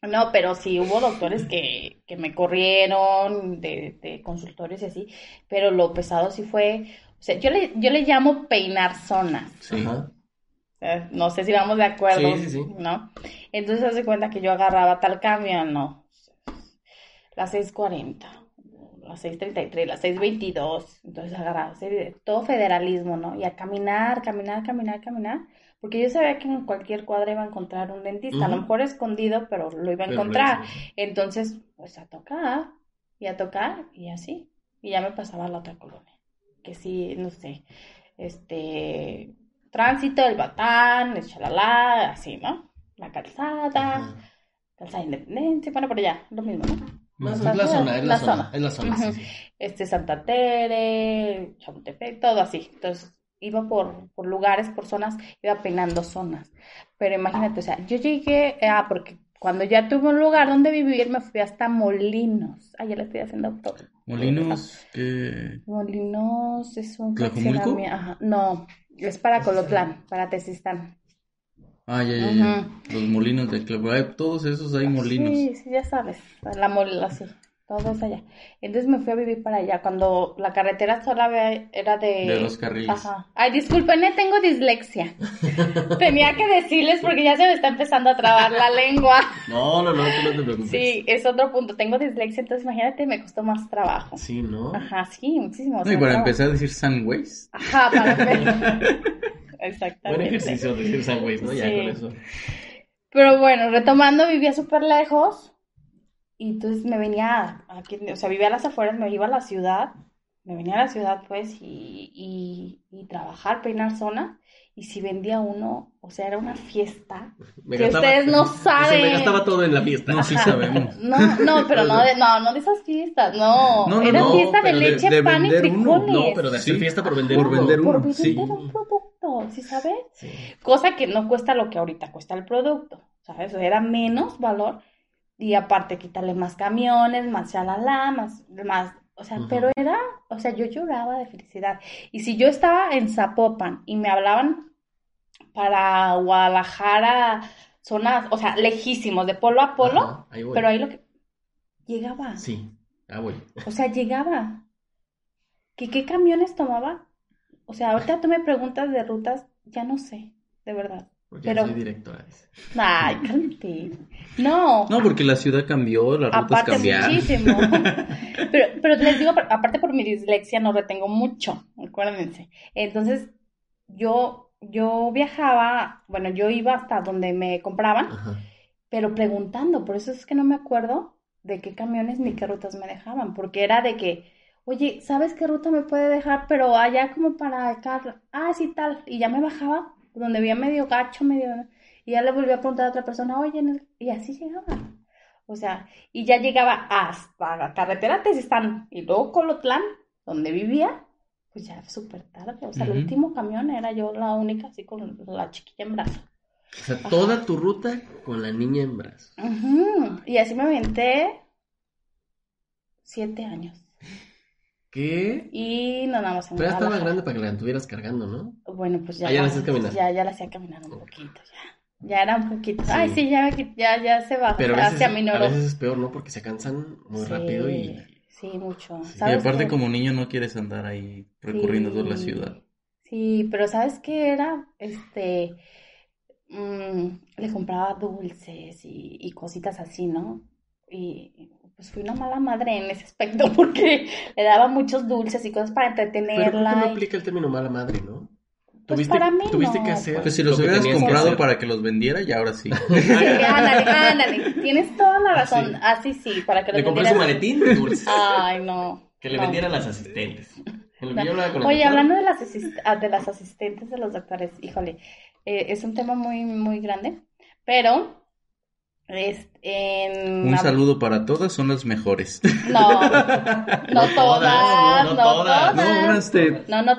No, pero sí hubo doctores que me corrieron de consultorios y así, pero lo pesado sí fue, o sea, yo le llamo peinar zonas. Sí. Ajá. O sea, no sé si vamos de acuerdo, sí. ¿No? Entonces hace cuenta que yo agarraba tal cambio, no, las 6:40, las 6:33, las 6:22, entonces agarraba todo federalismo, ¿no? Y a caminar. Porque yo sabía que en cualquier cuadra iba a encontrar un dentista, a lo mejor escondido, pero lo iba a encontrar. Sí. Entonces, pues a tocar, y así. Y ya me pasaba a la otra colonia. Que sí, no sé, Tránsito, El Batán, el Xalalá, así, ¿no? La calzada Independencia, bueno, por allá, lo mismo, ¿no? Es la zona. Uh-huh. Sí. Santa Tere, Chapultepec, todo así, entonces... Iba por lugares, por zonas, iba peinando zonas. Pero imagínate, o sea, yo llegué... porque cuando ya tuve un lugar donde vivir, me fui hasta Molinos. Ya le estoy haciendo todo. ¿Molinos? ¿Qué? Molinos es un... ¿Tlajumulco? Ajá. No, es para Colotlán, para Tezistán. Ya. Los molinos de Cleveland, todos esos hay molinos. Sí, ya sabes. La molina, sí. Todo es allá. Entonces me fui a vivir para allá. Cuando la carretera sola era de... De 2 carriles. Ajá. Ay, disculpen, tengo dislexia. Tenía que decirles porque ya se me está empezando a trabar la lengua. No, tú no te preocupes. Sí, es otro punto. Tengo dislexia, entonces imagínate, me costó más trabajo. Sí, ¿no? Ajá, sí, muchísimo. No, y para empezar a decir Sunways. Ajá, para empezar. Exactamente. Buen ejercicio decir Sunways, ¿no? Sí. Ya con eso. Pero bueno, retomando, vivía súper lejos. Y entonces me venía aquí, o sea, vivía a las afueras, me venía a la ciudad, pues, y trabajar, peinar zona. Y si vendía uno, o sea, era una fiesta ustedes no saben. Se me gastaba todo en la fiesta. No, sí sabemos. No, pero no de esas fiestas, no, era fiesta de leche, de pan y frijoles. No, pero de hacer fiesta por vender uno. Por vender un producto, ¿sí sabes? Sí. Cosa que no cuesta lo que ahorita cuesta el producto, ¿sabes? O sea, era menos valor. Y aparte, quitarle más camiones, más chalala, más O sea, pero era, o sea, yo lloraba de felicidad. Y si yo estaba en Zapopan y me hablaban para Guadalajara, zonas, o sea, lejísimos, de polo a polo, ajá, ahí voy. Pero ahí lo que... Llegaba. Sí, ahí voy. O sea, llegaba. ¿Qué camiones tomaba? O sea, ahorita tú me preguntas de rutas, ya no sé, de verdad. Porque pero... soy directora. Ay, cállate. No. No, porque la ciudad cambió, las rutas cambiaron. Aparte muchísimo. Pero les digo, aparte por mi dislexia no retengo mucho, acuérdense. Entonces, yo viajaba, bueno, yo iba hasta donde me compraban, ajá, pero preguntando, por eso es que no me acuerdo de qué camiones ni qué rutas me dejaban, porque era de que, oye, ¿sabes qué ruta me puede dejar? Pero allá como para acá, ah, sí, tal, y ya me bajaba, donde había medio gacho, medio, y ya le volví a preguntar a otra persona, oye, y así llegaba, o sea, y ya llegaba hasta la carretera Tezistán, y luego Colotlán, donde vivía, pues ya súper tarde, o sea, el último camión era yo la única, así con la chiquilla en brazo. O sea, toda tu ruta con la niña en brazo. Y así me aventé 7 años. ¿Qué? Y no, nada más en Pero ya estaba grande para que la estuvieras cargando, ¿no? Bueno, pues ya. Ah, ya la hacías caminar. Ya la hacía caminar un poquito, ya. Ya era un poquito. Sí. Ay, sí, ya se bajó. Pero a veces es peor, ¿no? Porque se cansan muy rápido y... Sí, mucho. Sí. ¿Sabes? Y aparte, como niño no quieres andar ahí recorriendo toda la ciudad. Sí, pero ¿sabes qué era? Le compraba dulces y cositas así, ¿no? Y pues fui una mala madre en ese aspecto porque le daba muchos dulces y cosas para entretenerla. Pero ¿por qué no aplica el término mala madre, no? Pues para mí tuviste no, que hacer pues si los hubieras comprado para que los vendiera y ahora sí. Ándale, tienes toda la razón. Así sí, para que los vendiera. Le compré su maletín de dulces. Ay, no. Que le vendieran las asistentes. Oye, hablando de las asistentes de los doctores, híjole, es un tema muy, muy grande, pero... Un saludo para todas, son las mejores. No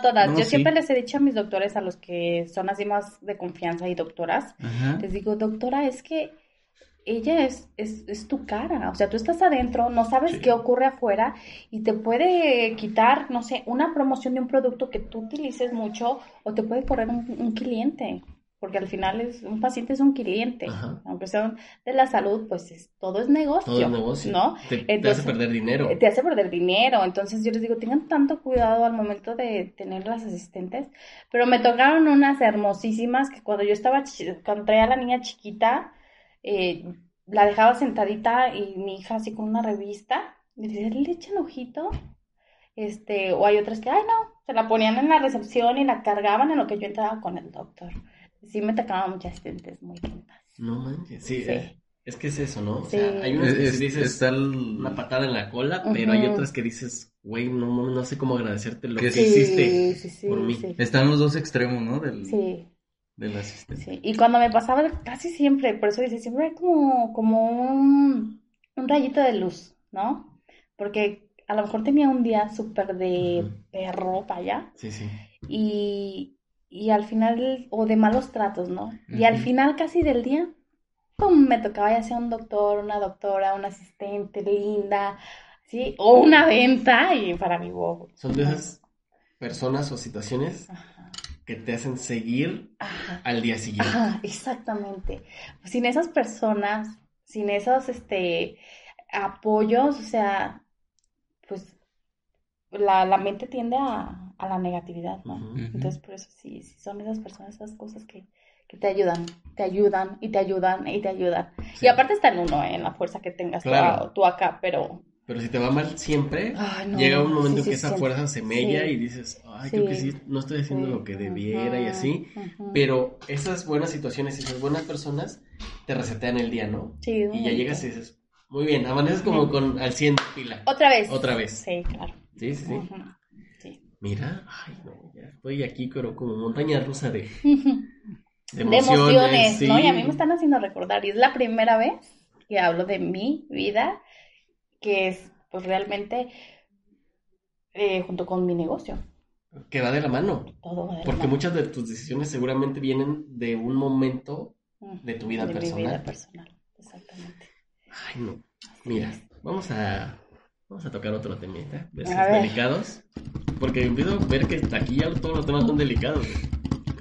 todas. Yo siempre les he dicho a mis doctores, a los que son así más de confianza y doctoras, ajá, les digo, doctora, es que ella es tu cara, o sea, tú estás adentro, no sabes qué ocurre afuera y te puede quitar, no sé, una promoción de un producto que tú utilices mucho o te puede correr un cliente. Porque al final un paciente es un cliente, ajá, aunque sea de la salud, pues todo es negocio. Todo es negocio, ¿no? Entonces, te hace perder dinero, entonces yo les digo, tengan tanto cuidado al momento de tener las asistentes, pero me tocaron unas hermosísimas que cuando yo estaba, cuando traía a la niña chiquita, la dejaba sentadita y mi hija así con una revista, me decía, le echan ojito, o hay otras que, ay no, se la ponían en la recepción y la cargaban en lo que yo entraba con el doctor. Sí me tocaban muchas gentes muy lindas. No manches, sí. Es que es eso, ¿no? O sea, hay unas que dices, está una patada en la cola, pero hay otras que dices, güey, no sé cómo agradecerte lo que hiciste por mí. Sí. Están los dos extremos, ¿no? Del asistente. Sí, y cuando me pasaba casi siempre, por eso dice, siempre hay como un rayito de luz, ¿no? Porque a lo mejor tenía un día súper de ropa ya. Sí. Y al final, o de malos tratos, ¿no? Y al final casi del día, ¡pum! Me tocaba ya sea un doctor, una doctora, una asistente linda, ¿sí? O una venta, y para mí, wow. Son de esas personas o situaciones, ajá, que te hacen seguir, ajá, al día siguiente. Ajá, exactamente. Sin esas personas, sin esos apoyos, o sea, pues la mente tiende a la negatividad, ¿no? Entonces, por eso sí son esas personas, esas cosas que te ayudan. Sí. Y aparte está en uno, en la fuerza que tengas, claro, tú acá, pero... Pero si te va mal siempre, ay, no, llega un momento que esa fuerza se mella y dices, ay, creo que sí, no estoy haciendo lo que debiera y así, pero esas buenas situaciones y esas buenas personas te resetean el día, ¿no? Sí. Y ya llegas y dices, muy bien, amaneces como con al 100 de pila. Otra vez. Sí, claro. Sí. Ajá. Mira, ay, no, ya estoy aquí, pero como montaña rusa de emociones, ¿sí? ¿No? Y a mí me están haciendo recordar, y es la primera vez que hablo de mi vida, que es, pues, realmente, junto con mi negocio. Que va de la mano. Todo va de la mano. Porque muchas de tus decisiones seguramente vienen de un momento de tu vida personal. De mi vida personal, exactamente. Ay, no, mira, vamos a... Vamos a tocar otro temita, de esos delicados, porque me pido ver que aquí ya todos los temas son delicados.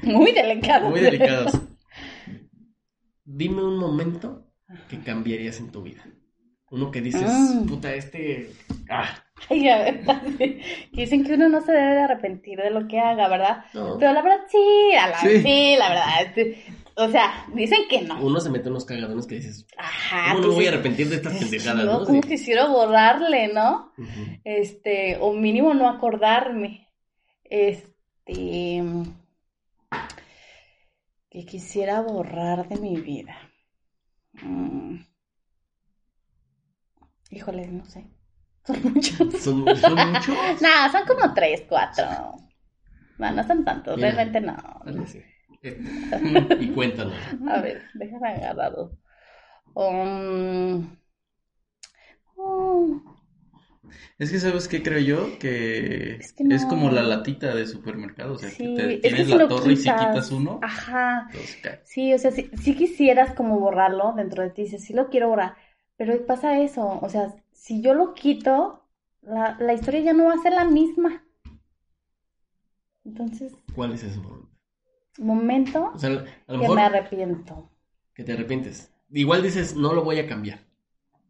Muy delicados. Muy delicados. Dime un momento que cambiarías en tu vida. Uno que dices, puta, Ay, a ver, que dicen que uno no se debe de arrepentir de lo que haga, ¿verdad? No. Pero la verdad sí, la verdad, sí. O sea, dicen que no. Uno se mete unos cagadones que dices, ajá, ¿cómo no voy a arrepentir de estas pendejadas? No, como quisiera borrarle, ¿no? Uh-huh. O mínimo no acordarme. Que quisiera borrar de mi vida. Híjole, no sé. Son muchos. ¿Son muchos? No, son como 3, 4. Bueno, no son tantos, mira, realmente no. Vale, sí. Y cuéntanos. A ver, déjame agarrarlo. Es que, ¿sabes qué creo yo? Que es, que no. Es como la latita de supermercado. O sea, sí, que te tienes la torre quitas. Y si quitas uno. Ajá. Sí, o sea, si quisieras como borrarlo dentro de ti, dices, sí lo quiero borrar. Pero pasa eso, o sea, si yo lo quito, la historia ya no va a ser la misma. Entonces... ¿Cuál es ese momento? Momento, o sea, a lo que mejor me arrepiento. Que te arrepientes. Igual dices, no lo voy a cambiar,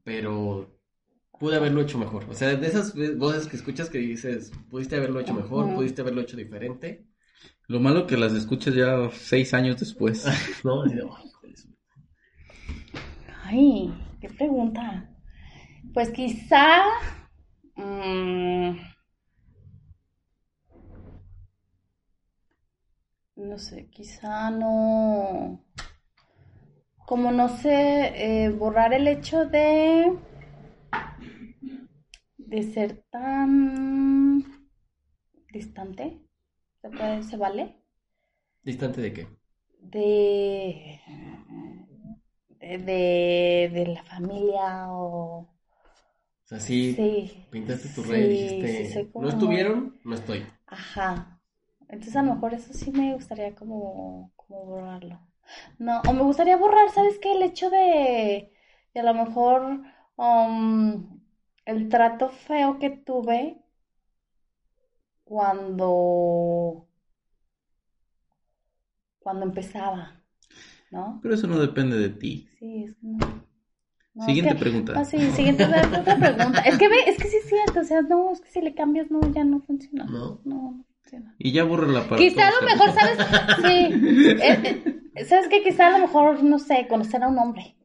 pero pude haberlo hecho mejor. O sea, de esas voces que escuchas que dices, pudiste haberlo hecho mejor, uh-huh. Pudiste haberlo hecho diferente. Lo malo que las escuchas ya 6 años después. No, no. Ay... ¿Qué pregunta? Pues quizá... no sé, quizá no... Como no sé, borrar el hecho de... De ser tan... Distante. ¿Se vale? ¿Distante de qué? De la familia o... O sea, sí. Pintaste tu red y dijiste... Sí, como... ¿No estuvieron? No estoy. Ajá. Entonces, a lo mejor eso sí me gustaría como borrarlo. No, o me gustaría borrar, ¿sabes qué? El hecho de a lo mejor... el trato feo que tuve cuando empezaba. ¿No? Pero eso no depende de ti. Sí, es que no. Siguiente pregunta. Ah, sí, siguiente otra pregunta. Es que sí es cierto, o sea, no, es que si le cambias, no, ya no funciona. No funciona. Y ya borra la parte. Quizá a lo mejor, ¿sabes? Sí. ¿Sabes qué? Quizá a lo mejor, no sé, conocer a un hombre.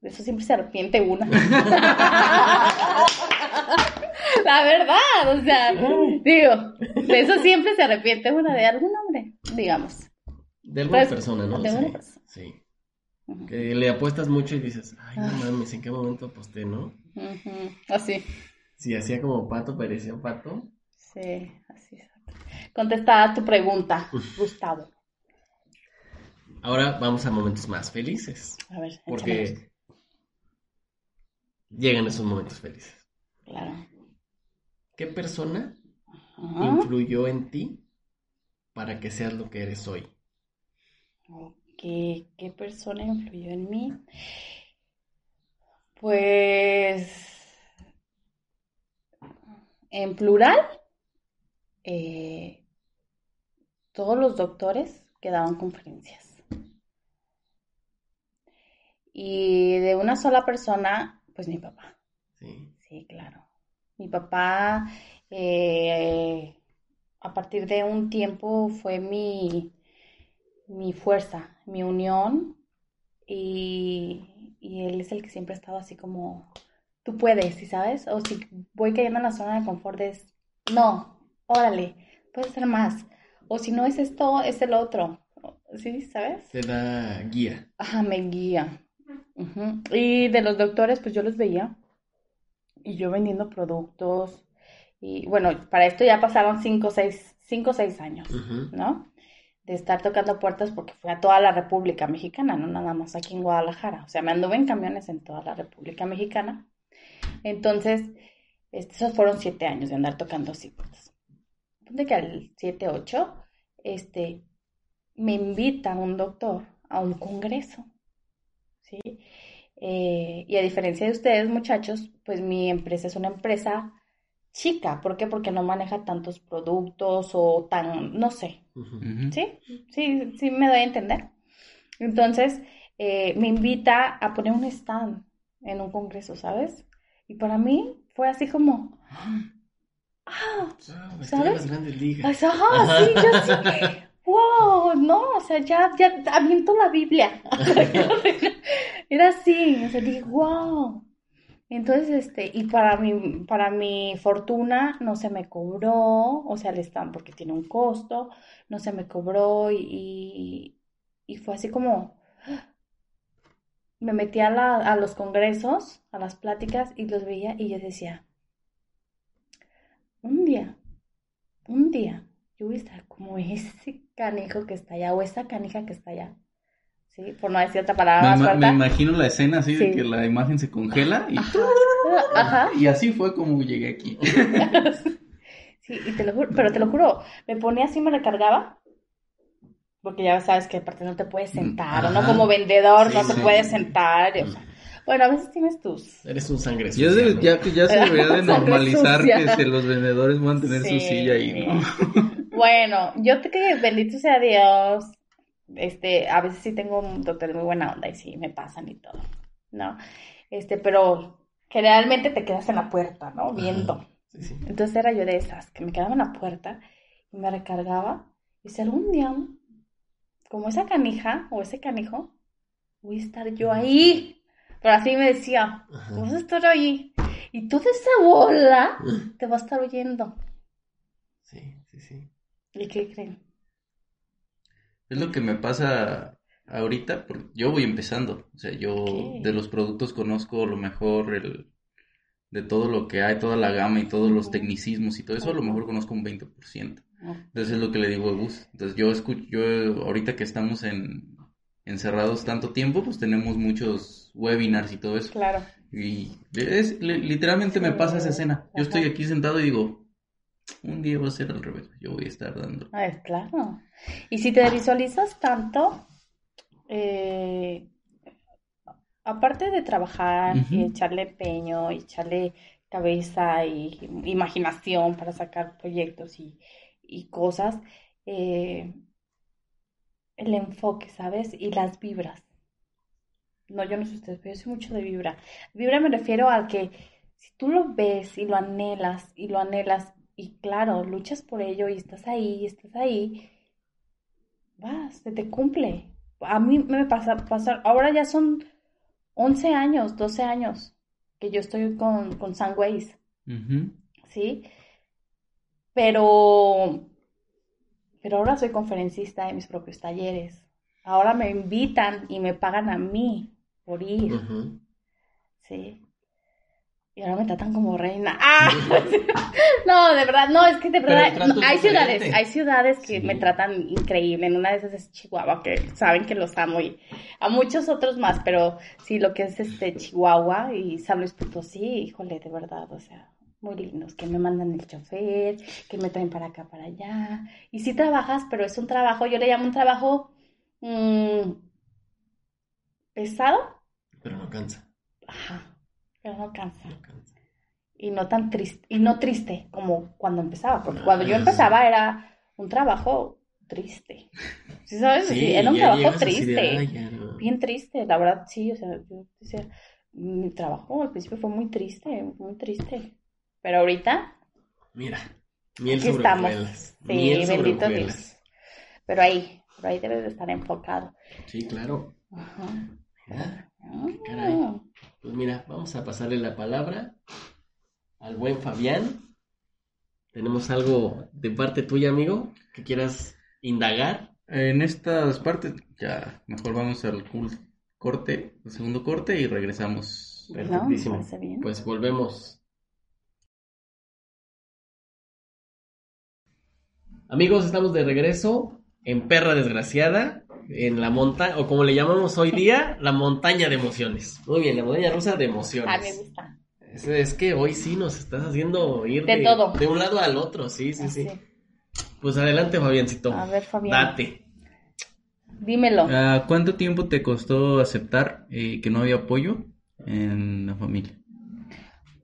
De eso siempre se arrepiente una. La verdad, o sea, digo, de eso siempre se arrepiente una, de algún hombre, digamos. De alguna persona, ¿no? De alguna persona. Sí. Uh-huh. Que le apuestas mucho y dices, ay, no mames, ¿en qué momento aposté, no? Uh-huh. Así. Sí, hacía como pato, parecía un pato. Sí, así es. Contestada tu pregunta, Gustavo. Ahora vamos a momentos más felices. A ver, porque échame. Llegan esos momentos felices. Claro. ¿Qué persona influyó en ti para que seas lo que eres hoy? ¿Qué persona influyó en mí? Pues, en plural, todos los doctores que daban conferencias. Y de una sola persona, pues mi papá. Sí. Sí, claro. Mi papá, a partir de un tiempo, fue mi fuerza, mi unión, y él es el que siempre ha estado así como, tú puedes, ¿sí sabes? O si voy cayendo en la zona de confort es, no, órale, puedes hacer más, o si no es esto, es el otro, ¿sí? ¿Sabes? Te da guía. Ajá, me guía. Uh-huh. Y de los doctores, pues yo los veía, y yo vendiendo productos, y bueno, para esto ya pasaron 5 o 6 años, uh-huh. ¿No? De estar tocando puertas porque fui a toda la República Mexicana, no nada más aquí en Guadalajara. O sea, me anduve en camiones en toda la República Mexicana. Entonces, esos fueron 7 años de andar tocando así puertas. Ponte que al 7, 8, me invita un doctor a un congreso, ¿sí? Y a diferencia de ustedes, muchachos, pues mi empresa es una empresa chica. ¿Por qué? Porque no maneja tantos productos o tan, no sé. Uh-huh. ¿Sí me doy a entender? Entonces, me invita a poner un stand en un congreso, ¿sabes? Y para mí fue así como... ¡Ah! Oh, ¿sabes? Pues, ajá, sí, yo sí que... ¡Wow! No, o sea, ya aviento la Biblia. Era así, o sea, dije, ¡wow! Entonces, y para mi fortuna no se me cobró, o sea, el stand, porque tiene un costo, no se me cobró y fue así como... Me metí a los congresos, a las pláticas, y los veía, y yo decía, un día, yo voy a estar como ese canijo que está allá, o esa canija que está allá, ¿sí? Por no decir otra palabra más fuerte. Me imagino la escena así, sí, de que la imagen se congela, y, ajá. Y así fue como llegué aquí. Sí, y te lo juro, me ponía así, me recargaba. Porque ya sabes que aparte no te puedes sentar, ajá, ¿no? Como vendedor, sí, no te puedes sentar. O sea, bueno, a veces tienes tus... Eres un sangre sucia. Ya se debería de normalizar que los vendedores van a tener su silla ahí, ¿no? Bueno, yo te que bendito sea Dios, a veces sí tengo un doctor muy buena onda y sí, me pasan y todo, ¿no? Pero generalmente te quedas en la puerta, ¿no? Viendo. Ajá, sí. Entonces era yo de esas, que me quedaba en la puerta y me recargaba. Y si algún día... Como esa canija o ese canijo, voy a estar yo ahí. Pero así me decía, vas a estar ahí. Y toda esa bola te va a estar oyendo. Sí. ¿Y qué creen? Es lo que me pasa ahorita, porque yo voy empezando. O sea, yo de los productos conozco lo mejor de todo lo que hay, toda la gama y todos los tecnicismos y todo eso, a lo mejor conozco un 20%. Entonces es lo que le digo a Gus. Entonces yo ahorita que estamos encerrados tanto tiempo, pues tenemos muchos webinars y todo eso. Claro. Y literalmente me pasa esa escena. Yo estoy aquí sentado y digo, un día va a ser al revés. Yo voy a estar dando. Ah, es claro. Y si te visualizas tanto, aparte de trabajar y echarle empeño y echarle cabeza y imaginación para sacar proyectos y cosas, el enfoque, ¿sabes? Y las vibras. No, yo no sé ustedes, pero yo soy mucho de vibra. Vibra me refiero al que si tú lo ves y lo anhelas, y claro, luchas por ello y estás ahí, se te cumple. A mí me pasa, ahora ya son 11 años, 12 años, que yo estoy con Sunways, ¿sí? Pero ahora soy conferencista de mis propios talleres. Ahora me invitan y me pagan a mí por ir, ¿sí? Y ahora me tratan como reina. ¡Ah! No, de verdad, no, es que de verdad, no, hay ciudades que me tratan increíble. En una de esas es Chihuahua, que saben que los amo, y a muchos otros más, pero sí, lo que es Chihuahua y San Luis Potosí, híjole, de verdad, o sea, muy lindos, que me mandan el chofer, que me traen para acá, para allá. Y sí trabajas, pero es un trabajo, yo le llamo un trabajo pesado. Pero no cansa. Ajá, pero no cansa. Y no tan triste, y no triste como cuando empezaba, porque cuando yo empezaba era un trabajo triste. ¿Sí sabes? Sí, era un trabajo triste. Bien triste, la verdad, sí, o sea, mi trabajo al principio fue muy triste. Pero ahorita, mira, miel sobre hojuelas. Sí, miel sobre bendito hojuelas. Dios. Pero ahí debes de estar enfocado. Sí, claro. Ajá. Mira, qué caray. Pues mira, vamos a pasarle la palabra al buen Fabián. ¿Tenemos algo de parte tuya, amigo, que quieras indagar? En estas partes, ya mejor vamos al corte, al segundo corte, y regresamos. Perfectísimo. No, pues volvemos. Amigos, estamos de regreso en Perra Desgraciada, en la montaña, o como le llamamos hoy día, la montaña de emociones. Muy bien, la montaña rusa de emociones. Ah, me gusta. Es que hoy sí nos estás haciendo ir de un lado al otro, sí. Pues adelante, Fabiancito. A ver, Fabián. Date. Dímelo. ¿Cuánto tiempo te costó aceptar que no había apoyo en la familia?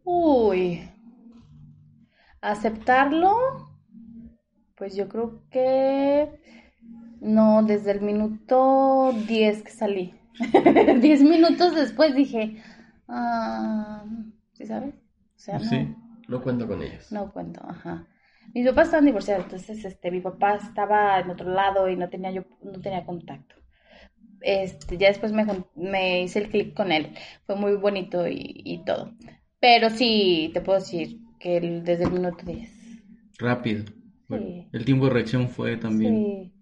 Uy, aceptarlo, pues yo creo que no, desde el minuto 10 que salí. 10 minutos después dije, ¿sí sabes? O sea, no, sí, no cuento con ellos. No cuento, ajá. Mis papás estaban divorciados, entonces mi papá estaba en otro lado y no tenía contacto. Ya después me hice el click con él, fue muy bonito y todo. Pero sí, te puedo decir que desde el minuto 10. Rápido. Bueno, sí. El tiempo de reacción fue también.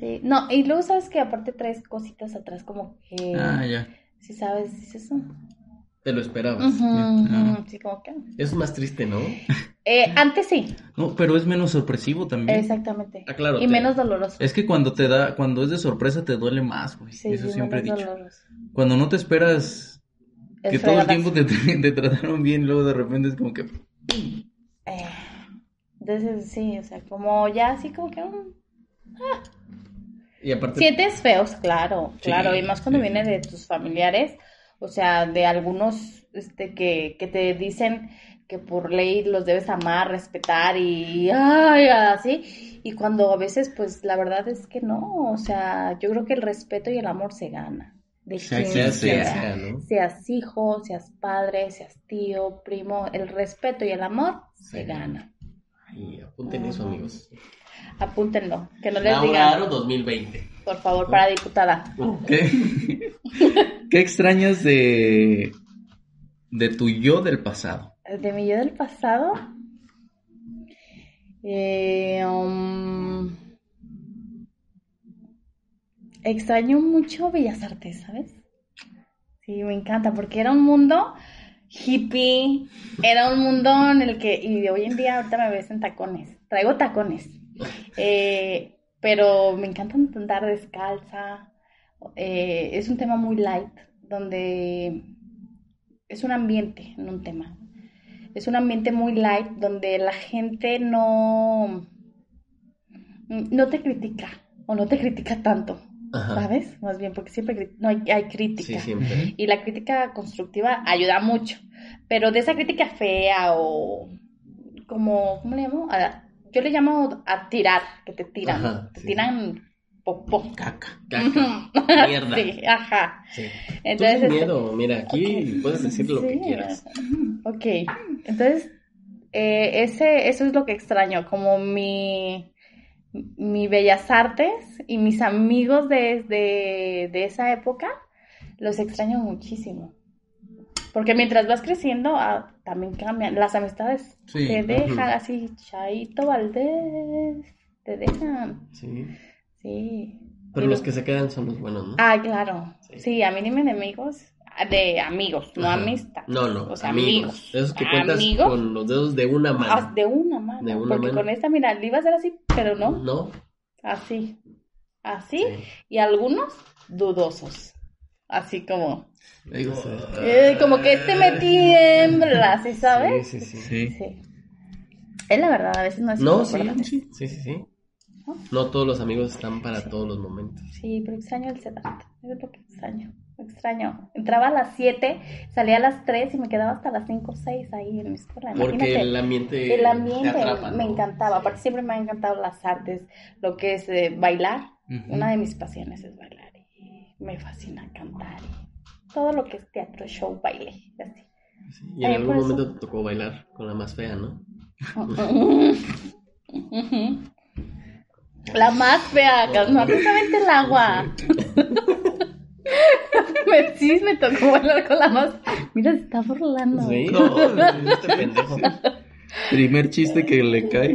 Sí. No, y luego sabes que aparte traes cositas atrás como que... Ah, ya. Si sabes, dices eso. Te lo esperabas. Sí, como que... Es más triste, ¿no? Antes sí. No, pero es menos sorpresivo también. Exactamente. Ah, claro. Y menos doloroso. Es que cuando es de sorpresa te duele más, güey. Sí, eso sí, siempre he dicho. Doloroso. Cuando no te esperas que todo el tiempo te trataron bien, luego de repente es como que... Entonces sí, o sea, como ya así como que... Y aparte... Sientes feos, claro. Sí, y más cuando viene de tus familiares... O sea, de algunos que te dicen que por ley los debes amar, respetar y así. Y cuando a veces, pues, la verdad es que no. O sea, yo creo que el respeto y el amor se gana. De quien sea, ¿no? Seas hijo, seas padre, seas tío, primo. El respeto y el amor se gana. Ay, apunten eso, amigos. Apúntenlo, que no les digan. Laura Haro 2020. Por favor, para diputada. ¿Qué extrañas de tu yo del pasado? ¿De mi yo del pasado? Extraño mucho Bellas Artes, ¿sabes? Sí, me encanta, porque era un mundo hippie, era un mundo en el que... Y hoy en día ahorita me ves en tacones, traigo tacones. Pero me encanta andar descalza. Es un tema muy light, donde es un ambiente, no un tema. Es un ambiente muy light donde la gente no te critica o no te critica tanto. Ajá. ¿Sabes? Más bien, porque siempre no hay crítica. Sí, siempre. Y la crítica constructiva ayuda mucho, pero de esa crítica fea o como, ¿cómo le llamo? Yo le llamo a tirar, que te tiran. Ajá, te tiran popó. Caca. Mierda. Sí, ajá. Sí. Entonces, tú sin miedo, mira, aquí puedes decir lo que quieras. Ok, entonces, eso es lo que extraño, como mi Bellas Artes y mis amigos de esa época, los extraño muchísimo. Porque mientras vas creciendo, también cambian. Las amistades te dejan así, Chaito Valdés, te dejan. Sí. Pero los que se quedan son los buenos, ¿no? Ah, claro. Sí, a mí dime de amigos, no amistad. No, o sea, amigos. Esos que cuentas con los dedos de una mano. Ah, de una mano. Con esta, mira, le iba a ser así, pero no. No. Así. Y algunos dudosos. Así como... Digo, como que me tiembla, ¿sí sabes? Sí. Es la verdad, a veces no es... No, sí. No todos los amigos están para todos los momentos. Sí, pero extraño el CEDART, es lo que extraño. Entraba a las 7, salía a las 3 y me quedaba hasta las 5 o 6 ahí en mi escuela. Porque el ambiente te atrapa, ¿no? Me encantaba, aparte siempre me han encantado las artes, lo que es bailar. Una de mis pasiones es bailar y me fascina cantar y todo lo que es teatro, show, baile, así. Sí, y en algún momento te tocó bailar con la más fea, ¿no? La más fea, no, justamente el agua. Sí, me tocó bailar con la más... Mira, se está burlando. Sí, no, este pendejo. Primer chiste que le cae.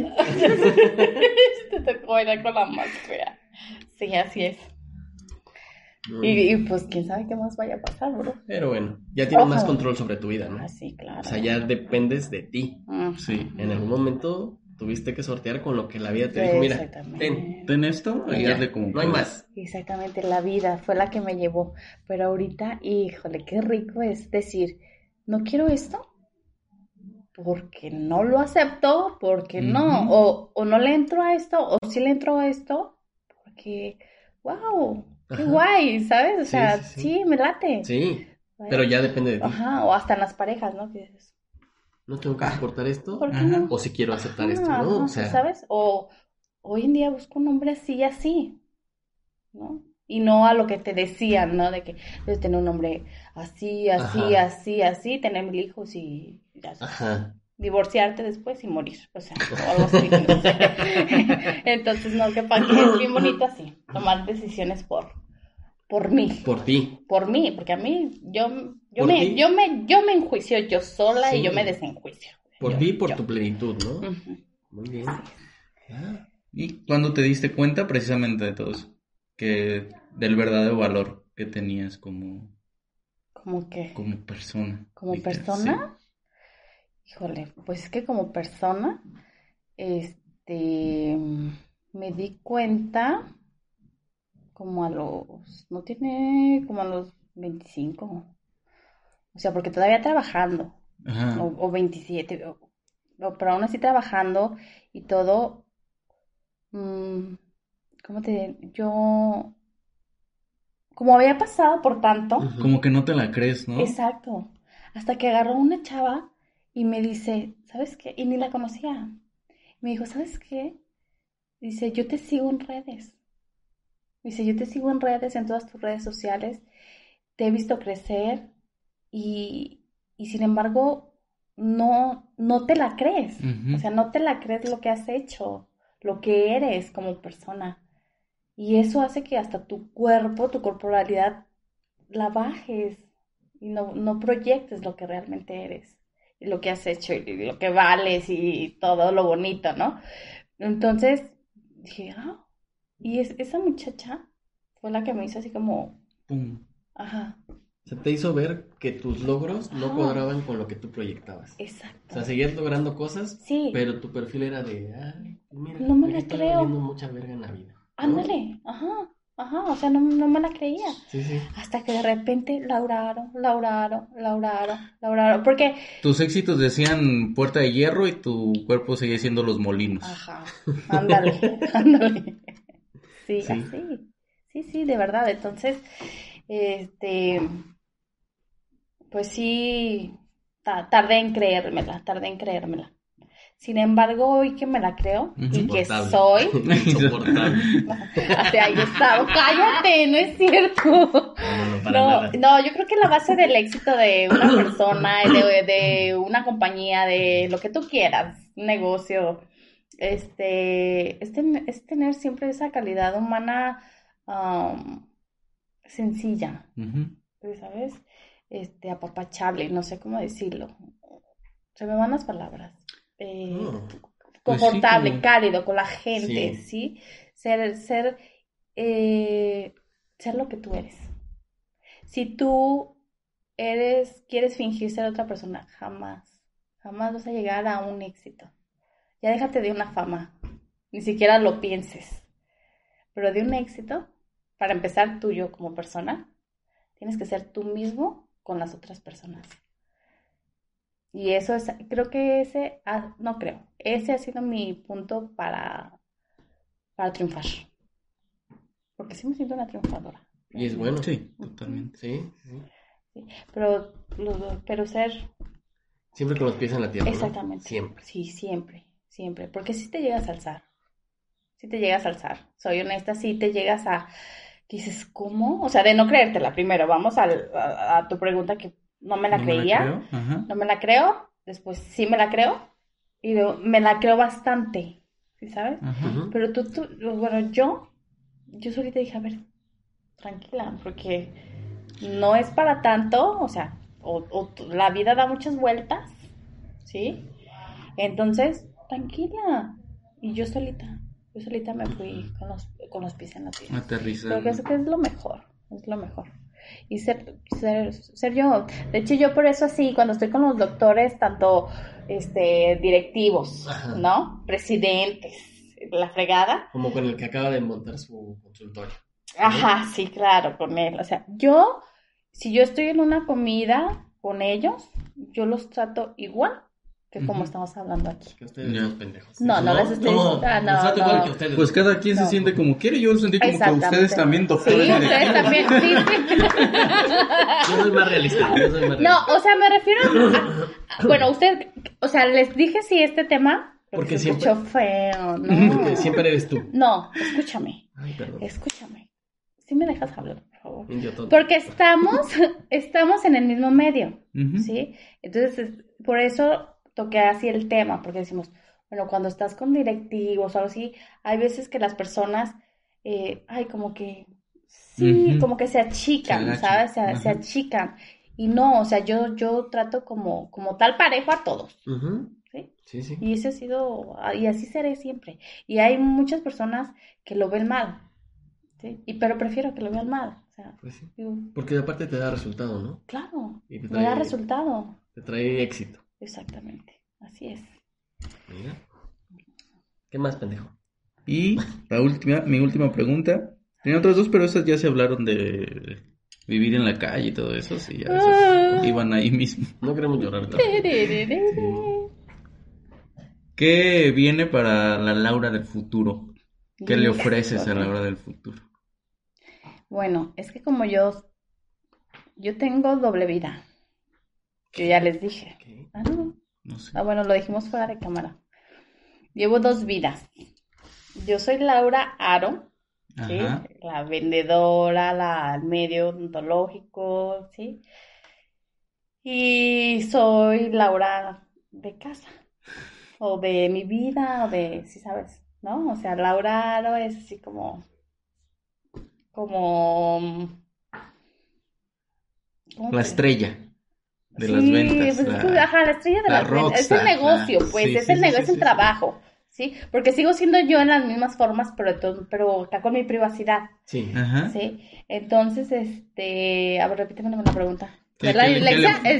Te tocó bailar con la más fea. Sí, así es. Y pues quién sabe qué más vaya a pasar, bro. Pero bueno, ya tienes más control sobre tu vida, ¿no? Ah, sí, claro. O sea, ya dependes de ti. Sí. En algún momento tuviste que sortear con lo que la vida te dijo. Mira, ten esto y hazle como... No hay más. Exactamente, la vida fue la que me llevó. Pero ahorita, híjole, qué rico es decir, no quiero esto porque no lo acepto, porque no. O no le entro a esto, o sí le entro a esto, porque... ¡Wow! Qué guay, ¿sabes? O sea, sí, me late. Sí, ¿sabes? Pero ya depende de ti. Ajá, o hasta en las parejas, ¿no? Que es... No tengo que soportar esto, no? O si quiero aceptar esto, ¿no? O sea... ¿Sabes? O hoy en día busco un hombre así, así, ¿no? Y no a lo que te decían, ¿no? De que debes tener un hombre así, así, así, así, tener mil hijos y ya sabes. Ajá. Divorciarte después y morir, o sea, o algo así, no sé. Entonces, no, que para que es bien bonito así, tomar decisiones por mí. Por ti. Por mí, porque a mí, yo me enjuicio yo sola, sí. Y yo me desenjuicio. Por ti y por tu plenitud, ¿no? Uh-huh. Muy bien. ¿Y cuándo te diste cuenta precisamente de todo eso? Que del verdadero valor que tenías como... ¿Cómo qué? Como persona. ¿Como persona? Sí. Híjole, pues es que como persona, me di cuenta como a los 25, o sea, porque todavía trabajando, o 27, pero aún así trabajando y todo, ¿cómo te diré? Yo, como había pasado por tanto. Como que no te la crees, ¿no? Exacto, hasta que agarró una chava. Y me dice, ¿sabes qué? Y ni la conocía. Me dijo, ¿sabes qué? Dice, yo te sigo en redes. Dice, yo te sigo en redes, en todas tus redes sociales. Te he visto crecer y sin embargo, no te la crees. Uh-huh. O sea, no te la crees lo que has hecho, lo que eres como persona. Y eso hace que hasta tu cuerpo, tu corporalidad, la bajes. Y no proyectes lo que realmente eres. Lo que has hecho y lo que vales y todo lo bonito, ¿no? Entonces dije, y esa muchacha fue la que me hizo así como... ¡Pum! Ajá. Se te hizo ver que tus logros no cuadraban con lo que tú proyectabas. Exacto. O sea, seguías logrando cosas, sí, pero tu perfil era de... Ay, mira, no me la creo. Valiendo mucha verga en la vida, ¿no? Ándale, ajá, o sea, no me la creía. Sí, sí. Hasta que de repente, Laura Haro, porque... Tus éxitos decían puerta de hierro y tu cuerpo seguía siendo los molinos. Ajá, ándale. Sí, así. Sí, de verdad. Entonces, pues sí, tardé en creérmela. Sin embargo, hoy que me la creo y que soy... Insoportable. O sea, ahí está. ¡Cállate! No es cierto. No, yo creo que la base del éxito de una persona, de una compañía, de lo que tú quieras, un negocio, es tener siempre esa calidad humana sencilla, ¿sabes? Apapachable, no sé cómo decirlo. Se me van las palabras. Confortable, pues sí, cálido con la gente, ¿sí? Ser lo que tú eres. Si tú quieres fingir ser otra persona, jamás vas a llegar a un éxito. Ya déjate de una fama, ni siquiera lo pienses. Pero de un éxito, para empezar tuyo como persona, tienes que ser tú mismo con las otras personas. Y eso es, creo que ese ha sido mi punto para triunfar. Porque sí me siento una triunfadora. Y es bueno, sí, totalmente. Sí. Pero ser... Siempre con los pies en la tierra. Exactamente. ¿No? Siempre. Sí, siempre. Porque sí te llegas a alzar. Soy honesta, sí te llegas a... Dices, ¿cómo? O sea, de no creértela. Primero, vamos a tu pregunta que... No me la creía. No me la creo. Después sí me la creo. Y luego, me la creo bastante. ¿Sí sabes? Ajá. Pero tú... Bueno, yo solita dije, a ver, tranquila, porque no es para tanto. O sea, la vida da muchas vueltas. ¿Sí? Entonces, tranquila. Y yo solita me fui con los pies en la tierra. Aterrizando. Creo que eso es lo mejor. Y ser yo. De hecho, yo por eso así, cuando estoy con los doctores, tanto directivos, ¿no? Presidentes, la fregada. Como con el que acaba de montar su consultorio. Ajá, sí, claro, con él. O sea, si yo estoy en una comida con ellos, yo los trato igual que es como estamos hablando aquí. Que ustedes son pendejos. No, no, a veces les... no. Pues cada quien se siente como quiere. Yo sentí como que ustedes también tocaron. Sí, ustedes también, sí, sí. Yo soy más realista. No, o sea, me refiero a... Bueno, usted... O sea, les dije sí este tema... Porque se siempre... escuchó feo, ¿no? Porque siempre eres tú. No, escúchame. Ay, perdón. Escúchame. ¿Sí me dejas hablar, por favor? Yo todo. Porque estamos en el mismo medio, ¿sí? Entonces, por eso... toqué así el tema, porque decimos, bueno, cuando estás con directivos o algo así, hay veces que las personas, como que, sí, como que se achican, ¿sabes? Se achican. Y no, o sea, yo trato como tal parejo a todos, ¿sí? Sí, sí. Y eso ha sido, y así seré siempre. Y hay muchas personas que lo ven mal, ¿sí? Pero prefiero que lo vean mal, o sea. Pues sí. Digo, porque aparte te da resultado, ¿no? Claro, y me da resultado. Te trae éxito. Exactamente, así es. Mira. ¿Qué más, pendejo? Y mi última pregunta. Tenía otras dos, pero esas ya se hablaron de vivir en la calle y todo eso. Sí, ya esas iban ahí mismo. No queremos llorar tanto. Sí. ¿Qué viene para la Laura del futuro? ¿Qué le ofreces a la Laura del futuro? Bueno, es que como yo tengo doble vida. Yo ya les dije. ¿Qué? Ah, no. No sé. Ah, bueno, lo dijimos fuera de cámara. Llevo dos vidas. Yo soy Laura Haro, ¿sí? La vendedora, al medio odontológico, ¿sí? Y soy Laura de casa, o de mi vida, o de, sí sabes, ¿no? O sea, Laura Haro es así como la estrella. De sí, las ventas. Pues, la estrella de las ventas. Es el negocio, pues, sí, es el trabajo, ¿sí? Porque sigo siendo yo en las mismas formas, pero está con mi privacidad. Sí. Ajá. ¿Sí? Entonces, a ver, repíteme una pregunta. ¿Es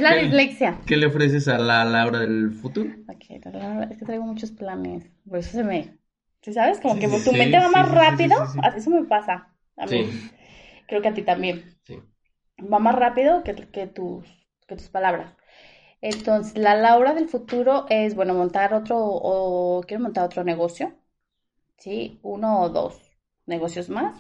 la dislexia? ¿Qué le ofreces a la Laura del futuro? Ok, es que traigo muchos planes, por eso se me... ¿Sí sabes? Como que tu mente va más rápido, así eso me pasa a mí. Sí. Creo que a ti también. Sí. Va más rápido que tus palabras. Entonces, la Laura del futuro es, bueno, quiero montar otro negocio, ¿sí? 1 o 2 negocios más,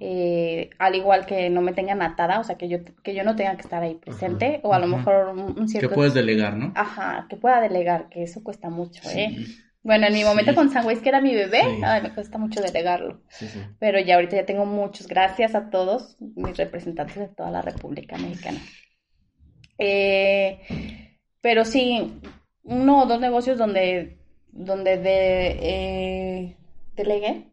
al igual que no me tengan atada, o sea, que yo no tenga que estar ahí presente, o a lo mejor un cierto... Que puedes delegar, ¿no? Ajá, que pueda delegar, que eso cuesta mucho, sí. Bueno, en mi momento con Sunways, que era mi bebé, ay, me cuesta mucho delegarlo. Sí, sí. Pero ya ahorita ya tengo muchos, gracias a todos mis representantes de toda la República Mexicana. Pero sí, 1 o 2 negocios donde delegué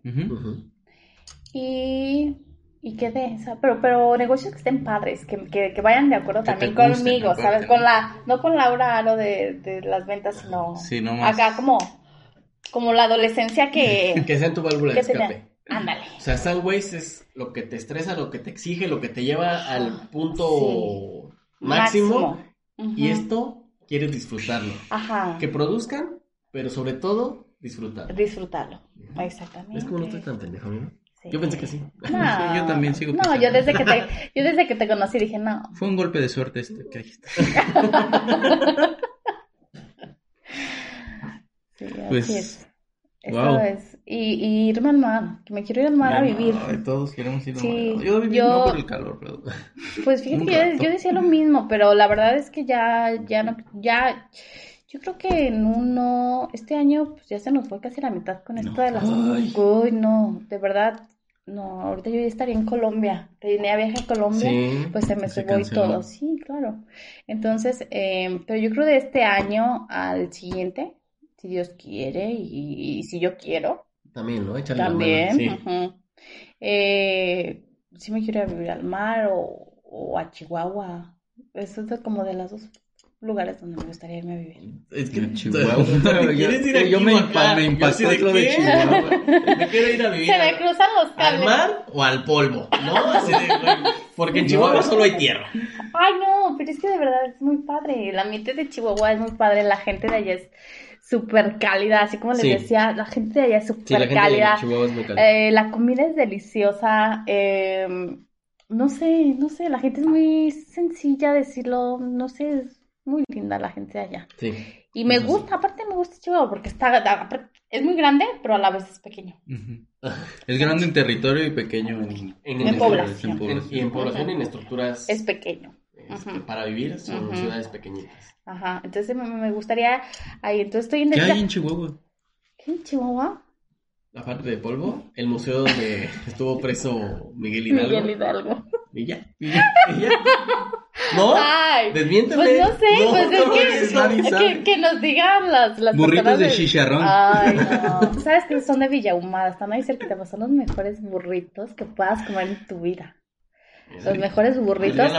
y quedé, o sea, pero negocios que estén padres, que vayan de acuerdo también conmigo, gusten, ¿sabes? Con no con Laura Haro de las ventas, sino nomás. Acá como la adolescencia que... que sea tu válvula de escape. Ándale. O sea, Sunways es lo que te estresa, lo que te exige, lo que te lleva al punto... Sí. Máximo. Y esto quieres disfrutarlo. Ajá. Que produzcan, pero sobre todo disfrutarlo. Ajá. Exactamente. Es como no estoy tan pendejo, ¿no? Sí. Yo pensé que sí. No. Yo también sigo pensando. No, yo desde que te conocí dije no. Fue un golpe de suerte que ahí está. Sí, pues es. Wow. Eso es. Y irme al mar, que me quiero ir al mar a vivir. No, todos queremos ir al mar. Yo vivir no por el calor, pero... Pues fíjate que yo decía lo mismo, pero la verdad es que ya no, yo creo que en este año pues ya se nos fue casi la mitad con esto de las... Uy, no, de verdad, no, ahorita yo ya estaría en Colombia, tenía viaje a Colombia, sí, pues se me subió y todo, sí, claro. Entonces, pero yo creo de este año al siguiente... Si Dios quiere y si yo quiero. También, ¿no? Échale también, la mano. Sí. Si me quiero ir a vivir al mar o a Chihuahua. Eso es como de los 2 lugares donde me gustaría irme a vivir. Es que Chihuahua. ¿Quieres ir a Chihuahua? Me impactó lo de Chihuahua. Me quiero ir a vivir. Se me cruzan los cables. ¿Al mar o al polvo? ¿No? Porque en Chihuahua solo hay tierra. Ay, no, pero es que de verdad es muy padre. El ambiente de Chihuahua es muy padre. La gente de allá es... súper cálida, así como les decía, la gente de allá es súper cálida. La comida es deliciosa, no sé, la gente es muy sencilla, decirlo, no sé, muy linda la gente de allá. Sí. Y me gusta, aparte me gusta Chihuahua porque es muy grande, pero a la vez es pequeño. Uh-huh. Es grande en territorio y pequeño en población. Y en población y en estructuras. Es pequeño. Uh-huh. Para vivir son ciudades pequeñitas. Ajá, entonces me gustaría ahí, entonces estoy en ¿Qué hay en Chihuahua? ¿Qué hay en Chihuahua? Aparte de polvo, el museo donde estuvo preso Miguel Hidalgo. Y ya. ¿No? Ay, desmiénteme. Pues no sé, que nos digan las burritos de chicharrón. Ay, no. Tú sabes que son de Villahumada, están ahí cerquita, pero son los mejores burritos que puedas comer en tu vida. Los mejores burritos.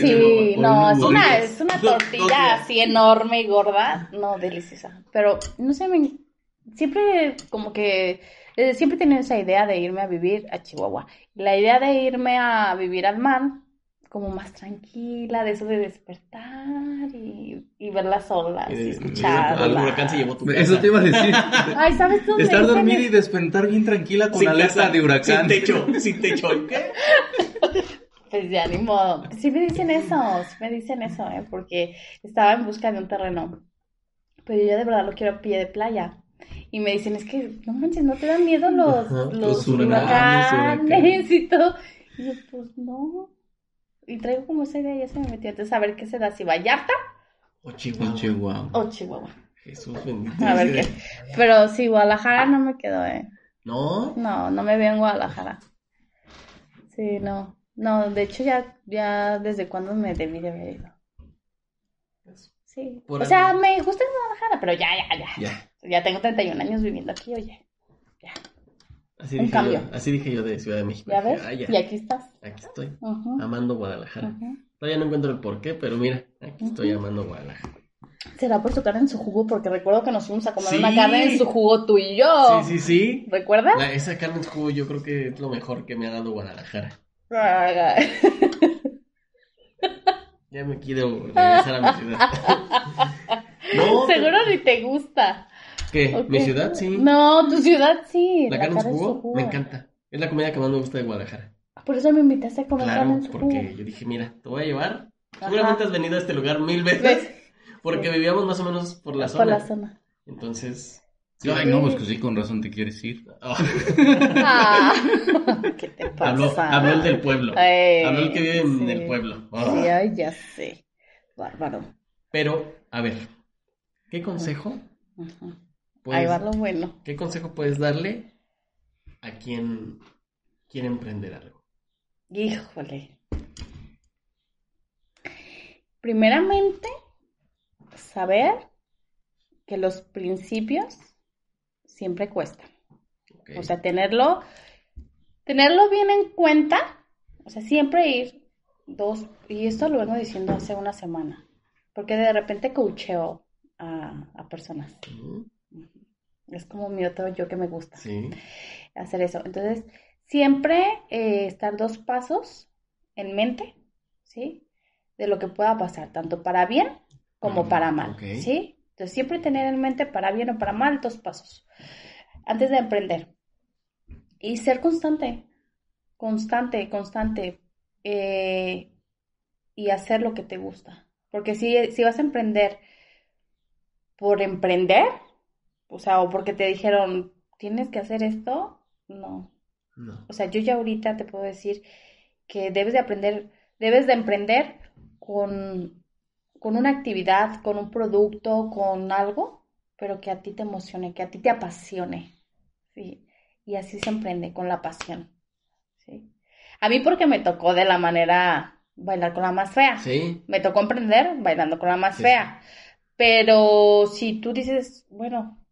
Sí, no, es una tortilla así enorme y gorda. No, deliciosa. Pero, no sé, siempre como que... Siempre he tenido esa idea de irme a vivir a Chihuahua. La idea de irme a vivir al mar, como más tranquila, de eso de despertar y ver las olas y escuchar. Al huracán se llevó tu casa. Eso te iba a decir. Ay, ¿sabes dónde? Estar dormida y despertar bien tranquila con la alerta de huracán. Sin techo. ¿Qué? Pues ya, ni modo. Sí me dicen eso, porque estaba en busca de un terreno. Pero yo de verdad lo quiero a pie de playa. Y me dicen, es que, no manches, ¿no te dan miedo los huracanes y todo? Y yo, pues no. Y traigo como esa idea y ya se me metió. Entonces, a ver qué se da, si Vallarta o Chihuahua. Jesús bendito. A ver qué. Pero si Guadalajara no me quedó, ¿eh? ¿No? No me veo en Guadalajara. Sí, no. No, de hecho, ya desde cuándo me debí de haber ido. Sí. O sea, me gusta en Guadalajara, pero ya. Ya tengo 31 años viviendo aquí, oye. Ya. Así dije yo de Ciudad de México. ¿Ya ves? Ya. Y aquí estás. Aquí estoy, amando Guadalajara. Uh-huh. Todavía no encuentro el porqué, pero mira, aquí estoy amando Guadalajara. ¿Será por su carne en su jugo? Porque recuerdo que nos fuimos a comer una carne en su jugo tú y yo. Sí. ¿Recuerdas? Esa carne en su jugo yo creo que es lo mejor que me ha dado Guadalajara. Ya me quiero regresar a mi ciudad. No, seguro ni te gusta. ¿Qué? Okay. ¿Mi ciudad? Sí. No, tu ciudad sí. ¿La carne en su jugo? Me encanta. Es la comida que más me gusta de Guadalajara. Por eso me invitaste a comer carne en su jugo. Claro, porque yo dije, mira, te voy a llevar. Seguramente has venido a este lugar 1000 veces. Porque vivíamos más o menos por la zona. Entonces... No, pues que sí, con razón te quieres ir. Oh. ¿Qué te pasa? Habló el del pueblo. Habló el que vive en el pueblo. Oh. Sí, ya sé. Bárbaro. Pero, a ver, ¿qué consejo... Uh-huh. Ahí va lo bueno. ¿Qué consejo puedes darle a quien quiere emprender algo? Híjole. Primeramente, saber que los principios siempre cuestan. Okay. O sea, tenerlo bien en cuenta. O sea, siempre ir y esto lo vengo diciendo hace una semana, porque de repente coacheo a personas. Es como mi otro yo que me gusta hacer eso. Entonces, siempre estar 2 pasos en mente, ¿sí? De lo que pueda pasar, tanto para bien como para mal, ¿sí? Entonces, siempre tener en mente para bien o para mal 2 pasos antes de emprender. Y ser constante y hacer lo que te gusta. Porque si vas a emprender por emprender, o sea, o porque te dijeron, tienes que hacer esto, no. O sea, yo ya ahorita te puedo decir que debes de emprender con una actividad, con un producto, con algo, pero que a ti te emocione, que a ti te apasione, ¿sí? Y así se emprende, con la pasión, ¿sí? A mí porque me tocó de la manera bailar con la más fea. Sí. Me tocó emprender bailando con la más fea. Pero si tú dices, bueno,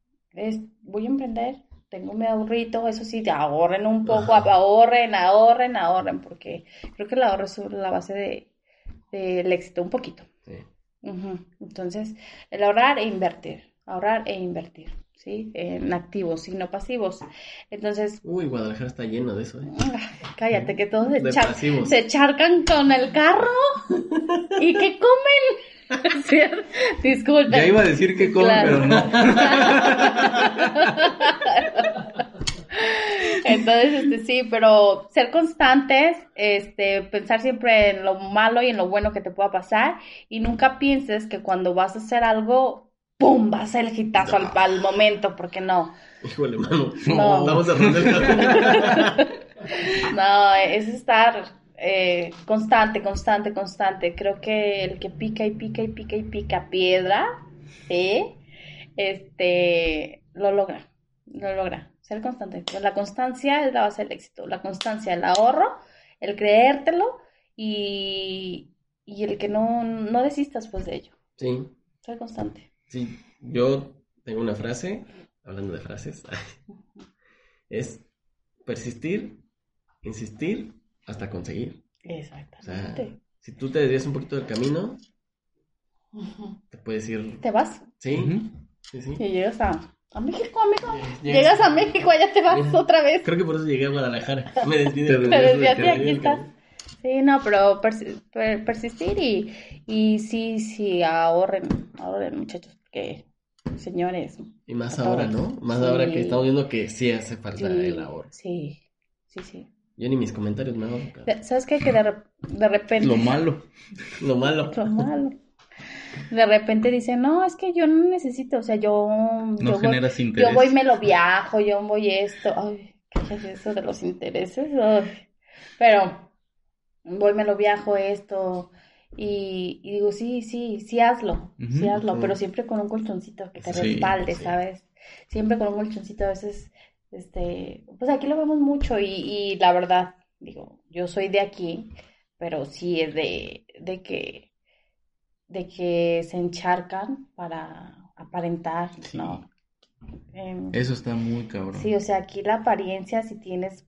voy a emprender, tengo mi ahorrito, eso sí, ahorren un poco, ahorren, porque creo que el ahorro es la base del éxito un poquito. Sí. Uh-huh. Entonces, el ahorrar e invertir, ¿sí? En activos y no pasivos. Entonces... Uy, Guadalajara está lleno de eso, ¿eh? Cállate, que todos se charcan con el carro y que comen... ¿Sí? Disculpen. Ya iba a decir que comen, pero no. Entonces, sí, pero ser constantes, pensar siempre en lo malo y en lo bueno que te pueda pasar, y nunca pienses que cuando vas a hacer algo, ¡pum!, va a ser el hitazo al momento, porque no. Híjole, mano, no. Andamos cerrando el caso. No, es estar constante. Creo que el que pica piedra, ¿sí?, lo logra. Ser constante. Pues la constancia es la base del éxito. La constancia, el ahorro, el creértelo y el que no desistas pues de ello. Sí. Ser constante. Sí, yo tengo una frase, hablando de frases, es persistir, insistir, hasta conseguir. Exactamente. O sea, si tú te desvías un poquito del camino, te puedes ir... ¿Te vas? Sí. Uh-huh. Sí. Y llegas a México, amigo. Llegas a México, allá te vas otra vez. Creo que por eso llegué a Guadalajara. Me desvié de aquí estás. Sí, no, pero persistir y sí, ahorren, muchachos, porque, señores... Y más ahora, todos, ¿no? Más sí. Ahora que estamos viendo que sí hace falta el ahorro. Sí. Yo ni mis comentarios me hago. ¿Sabes qué? Que de repente... Lo malo. De repente dicen, no, es que yo no necesito, o sea, yo voy y me lo viajo, yo voy esto. Ay, ¿qué es eso de los intereses? Ay. Pero voy, me lo viajo esto y digo, sí, hazlo, uh-huh, sí hazlo, uh-huh, pero siempre con un colchoncito que te respalde, sí. ¿Sabes? Siempre con un colchoncito, a veces, pues aquí lo vemos mucho y la verdad, digo, yo soy de aquí, pero sí es de que se encharcan para aparentar, sí, ¿no? Eso está muy cabrón. Sí, o sea, aquí la apariencia, si tienes...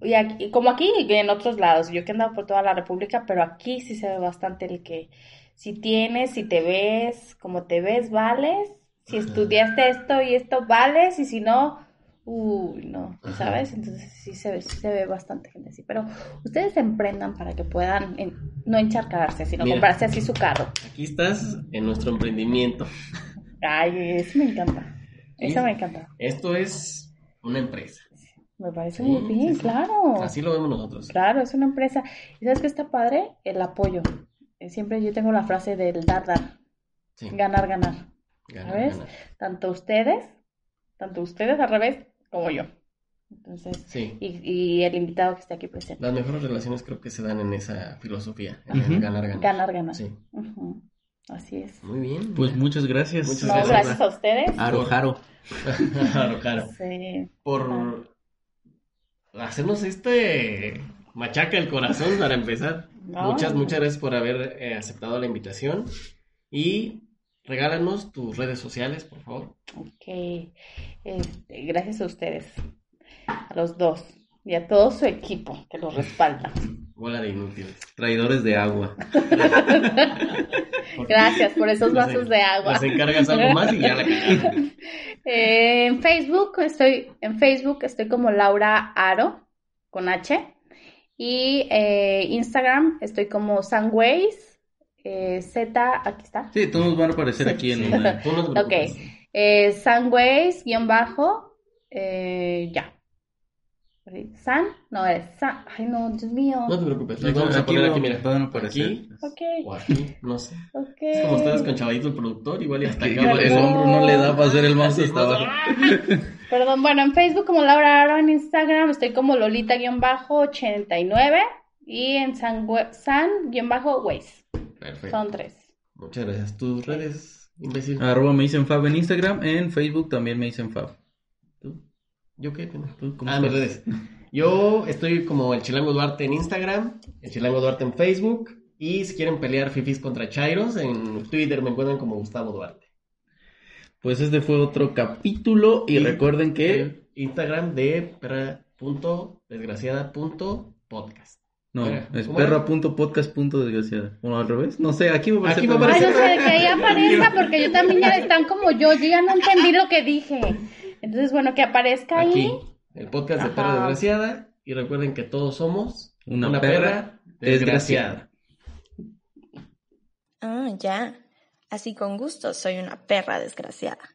Y como aquí y en otros lados, yo que he andado por toda la República, pero aquí sí se ve bastante el que si tienes, si te ves, como te ves, vales, si ajá, estudiaste esto y esto, vales, y si no, no, ajá, ¿sabes? Entonces sí se ve bastante gente así, pero ustedes emprendan para que puedan no encharcarse, sino mira, comprarse así su carro. Aquí estás en nuestro emprendimiento. Ay, eso me encanta, eso me encanta. Esto es una empresa. Me parece muy bien, sí. Claro. Así lo vemos nosotros. Claro, es una empresa. ¿Y sabes qué está padre? El apoyo. Siempre yo tengo la frase del dar. Sí. Ganar. ¿Sabes? Ganar. Tanto ustedes al revés como yo. Entonces, sí. Y el invitado que está aquí presente. Las mejores relaciones creo que se dan en esa filosofía, en uh-huh, el ganar. Ganar. Sí. Uh-huh. Así es. Muy bien. Pues muchas gracias. Gracias a ustedes. Haro. Sí. Por hacernos machaca el corazón para empezar. No. Muchas gracias por haber aceptado la invitación y regálanos tus redes sociales, por favor. Ok, gracias a ustedes, a los dos y a todo su equipo que los respalda. Bola de inútiles, traidores de agua. Gracias por esos vasos de agua. Nos encargas algo más y ya la cagaron. En Facebook estoy como Laura Haro con H, y Instagram estoy como Sunways Z, aquí está. Sí, todos nos van a aparecer aquí en una. Okay. Sunways _ ya. San, no es San. Ay, no, Dios mío. No te preocupes. Lo vamos a poner aquí, mira. Pueden aparecer. Aquí. Okay. O aquí, no sé. Okay. Es como estás desconchavadito el productor, igual y hasta acá. El hombro no le da para hacer el mouse hasta abajo. Perdón, bueno, en Facebook como Laura Haro, en Instagram estoy como Lolita-89 y en San-Ways. Perfecto. Son 3. Muchas gracias. Tus redes, imbécil. @ me dicen Fab en Instagram, en Facebook también me dicen Fab. ¿Yo qué? Mis redes. Yo estoy como el Chilango Duarte en Instagram, el Chilango Duarte en Facebook, y si quieren pelear fifis contra chairos, en Twitter me encuentran como Gustavo Duarte. Pues este fue otro capítulo, y recuerden que... El Instagram de perra.desgraciada.podcast. No, es perra.podcast.desgraciada. Bueno, al revés. No sé, aquí me parece... Ay, no sé, que ahí aparezca, porque yo también ya están como yo ya no entendí lo que dije. Entonces, bueno, que aparezca aquí, ahí. El podcast de Perra Desgraciada. Y recuerden que todos somos una perra desgraciada. Ah, ya. Así con gusto soy una perra desgraciada.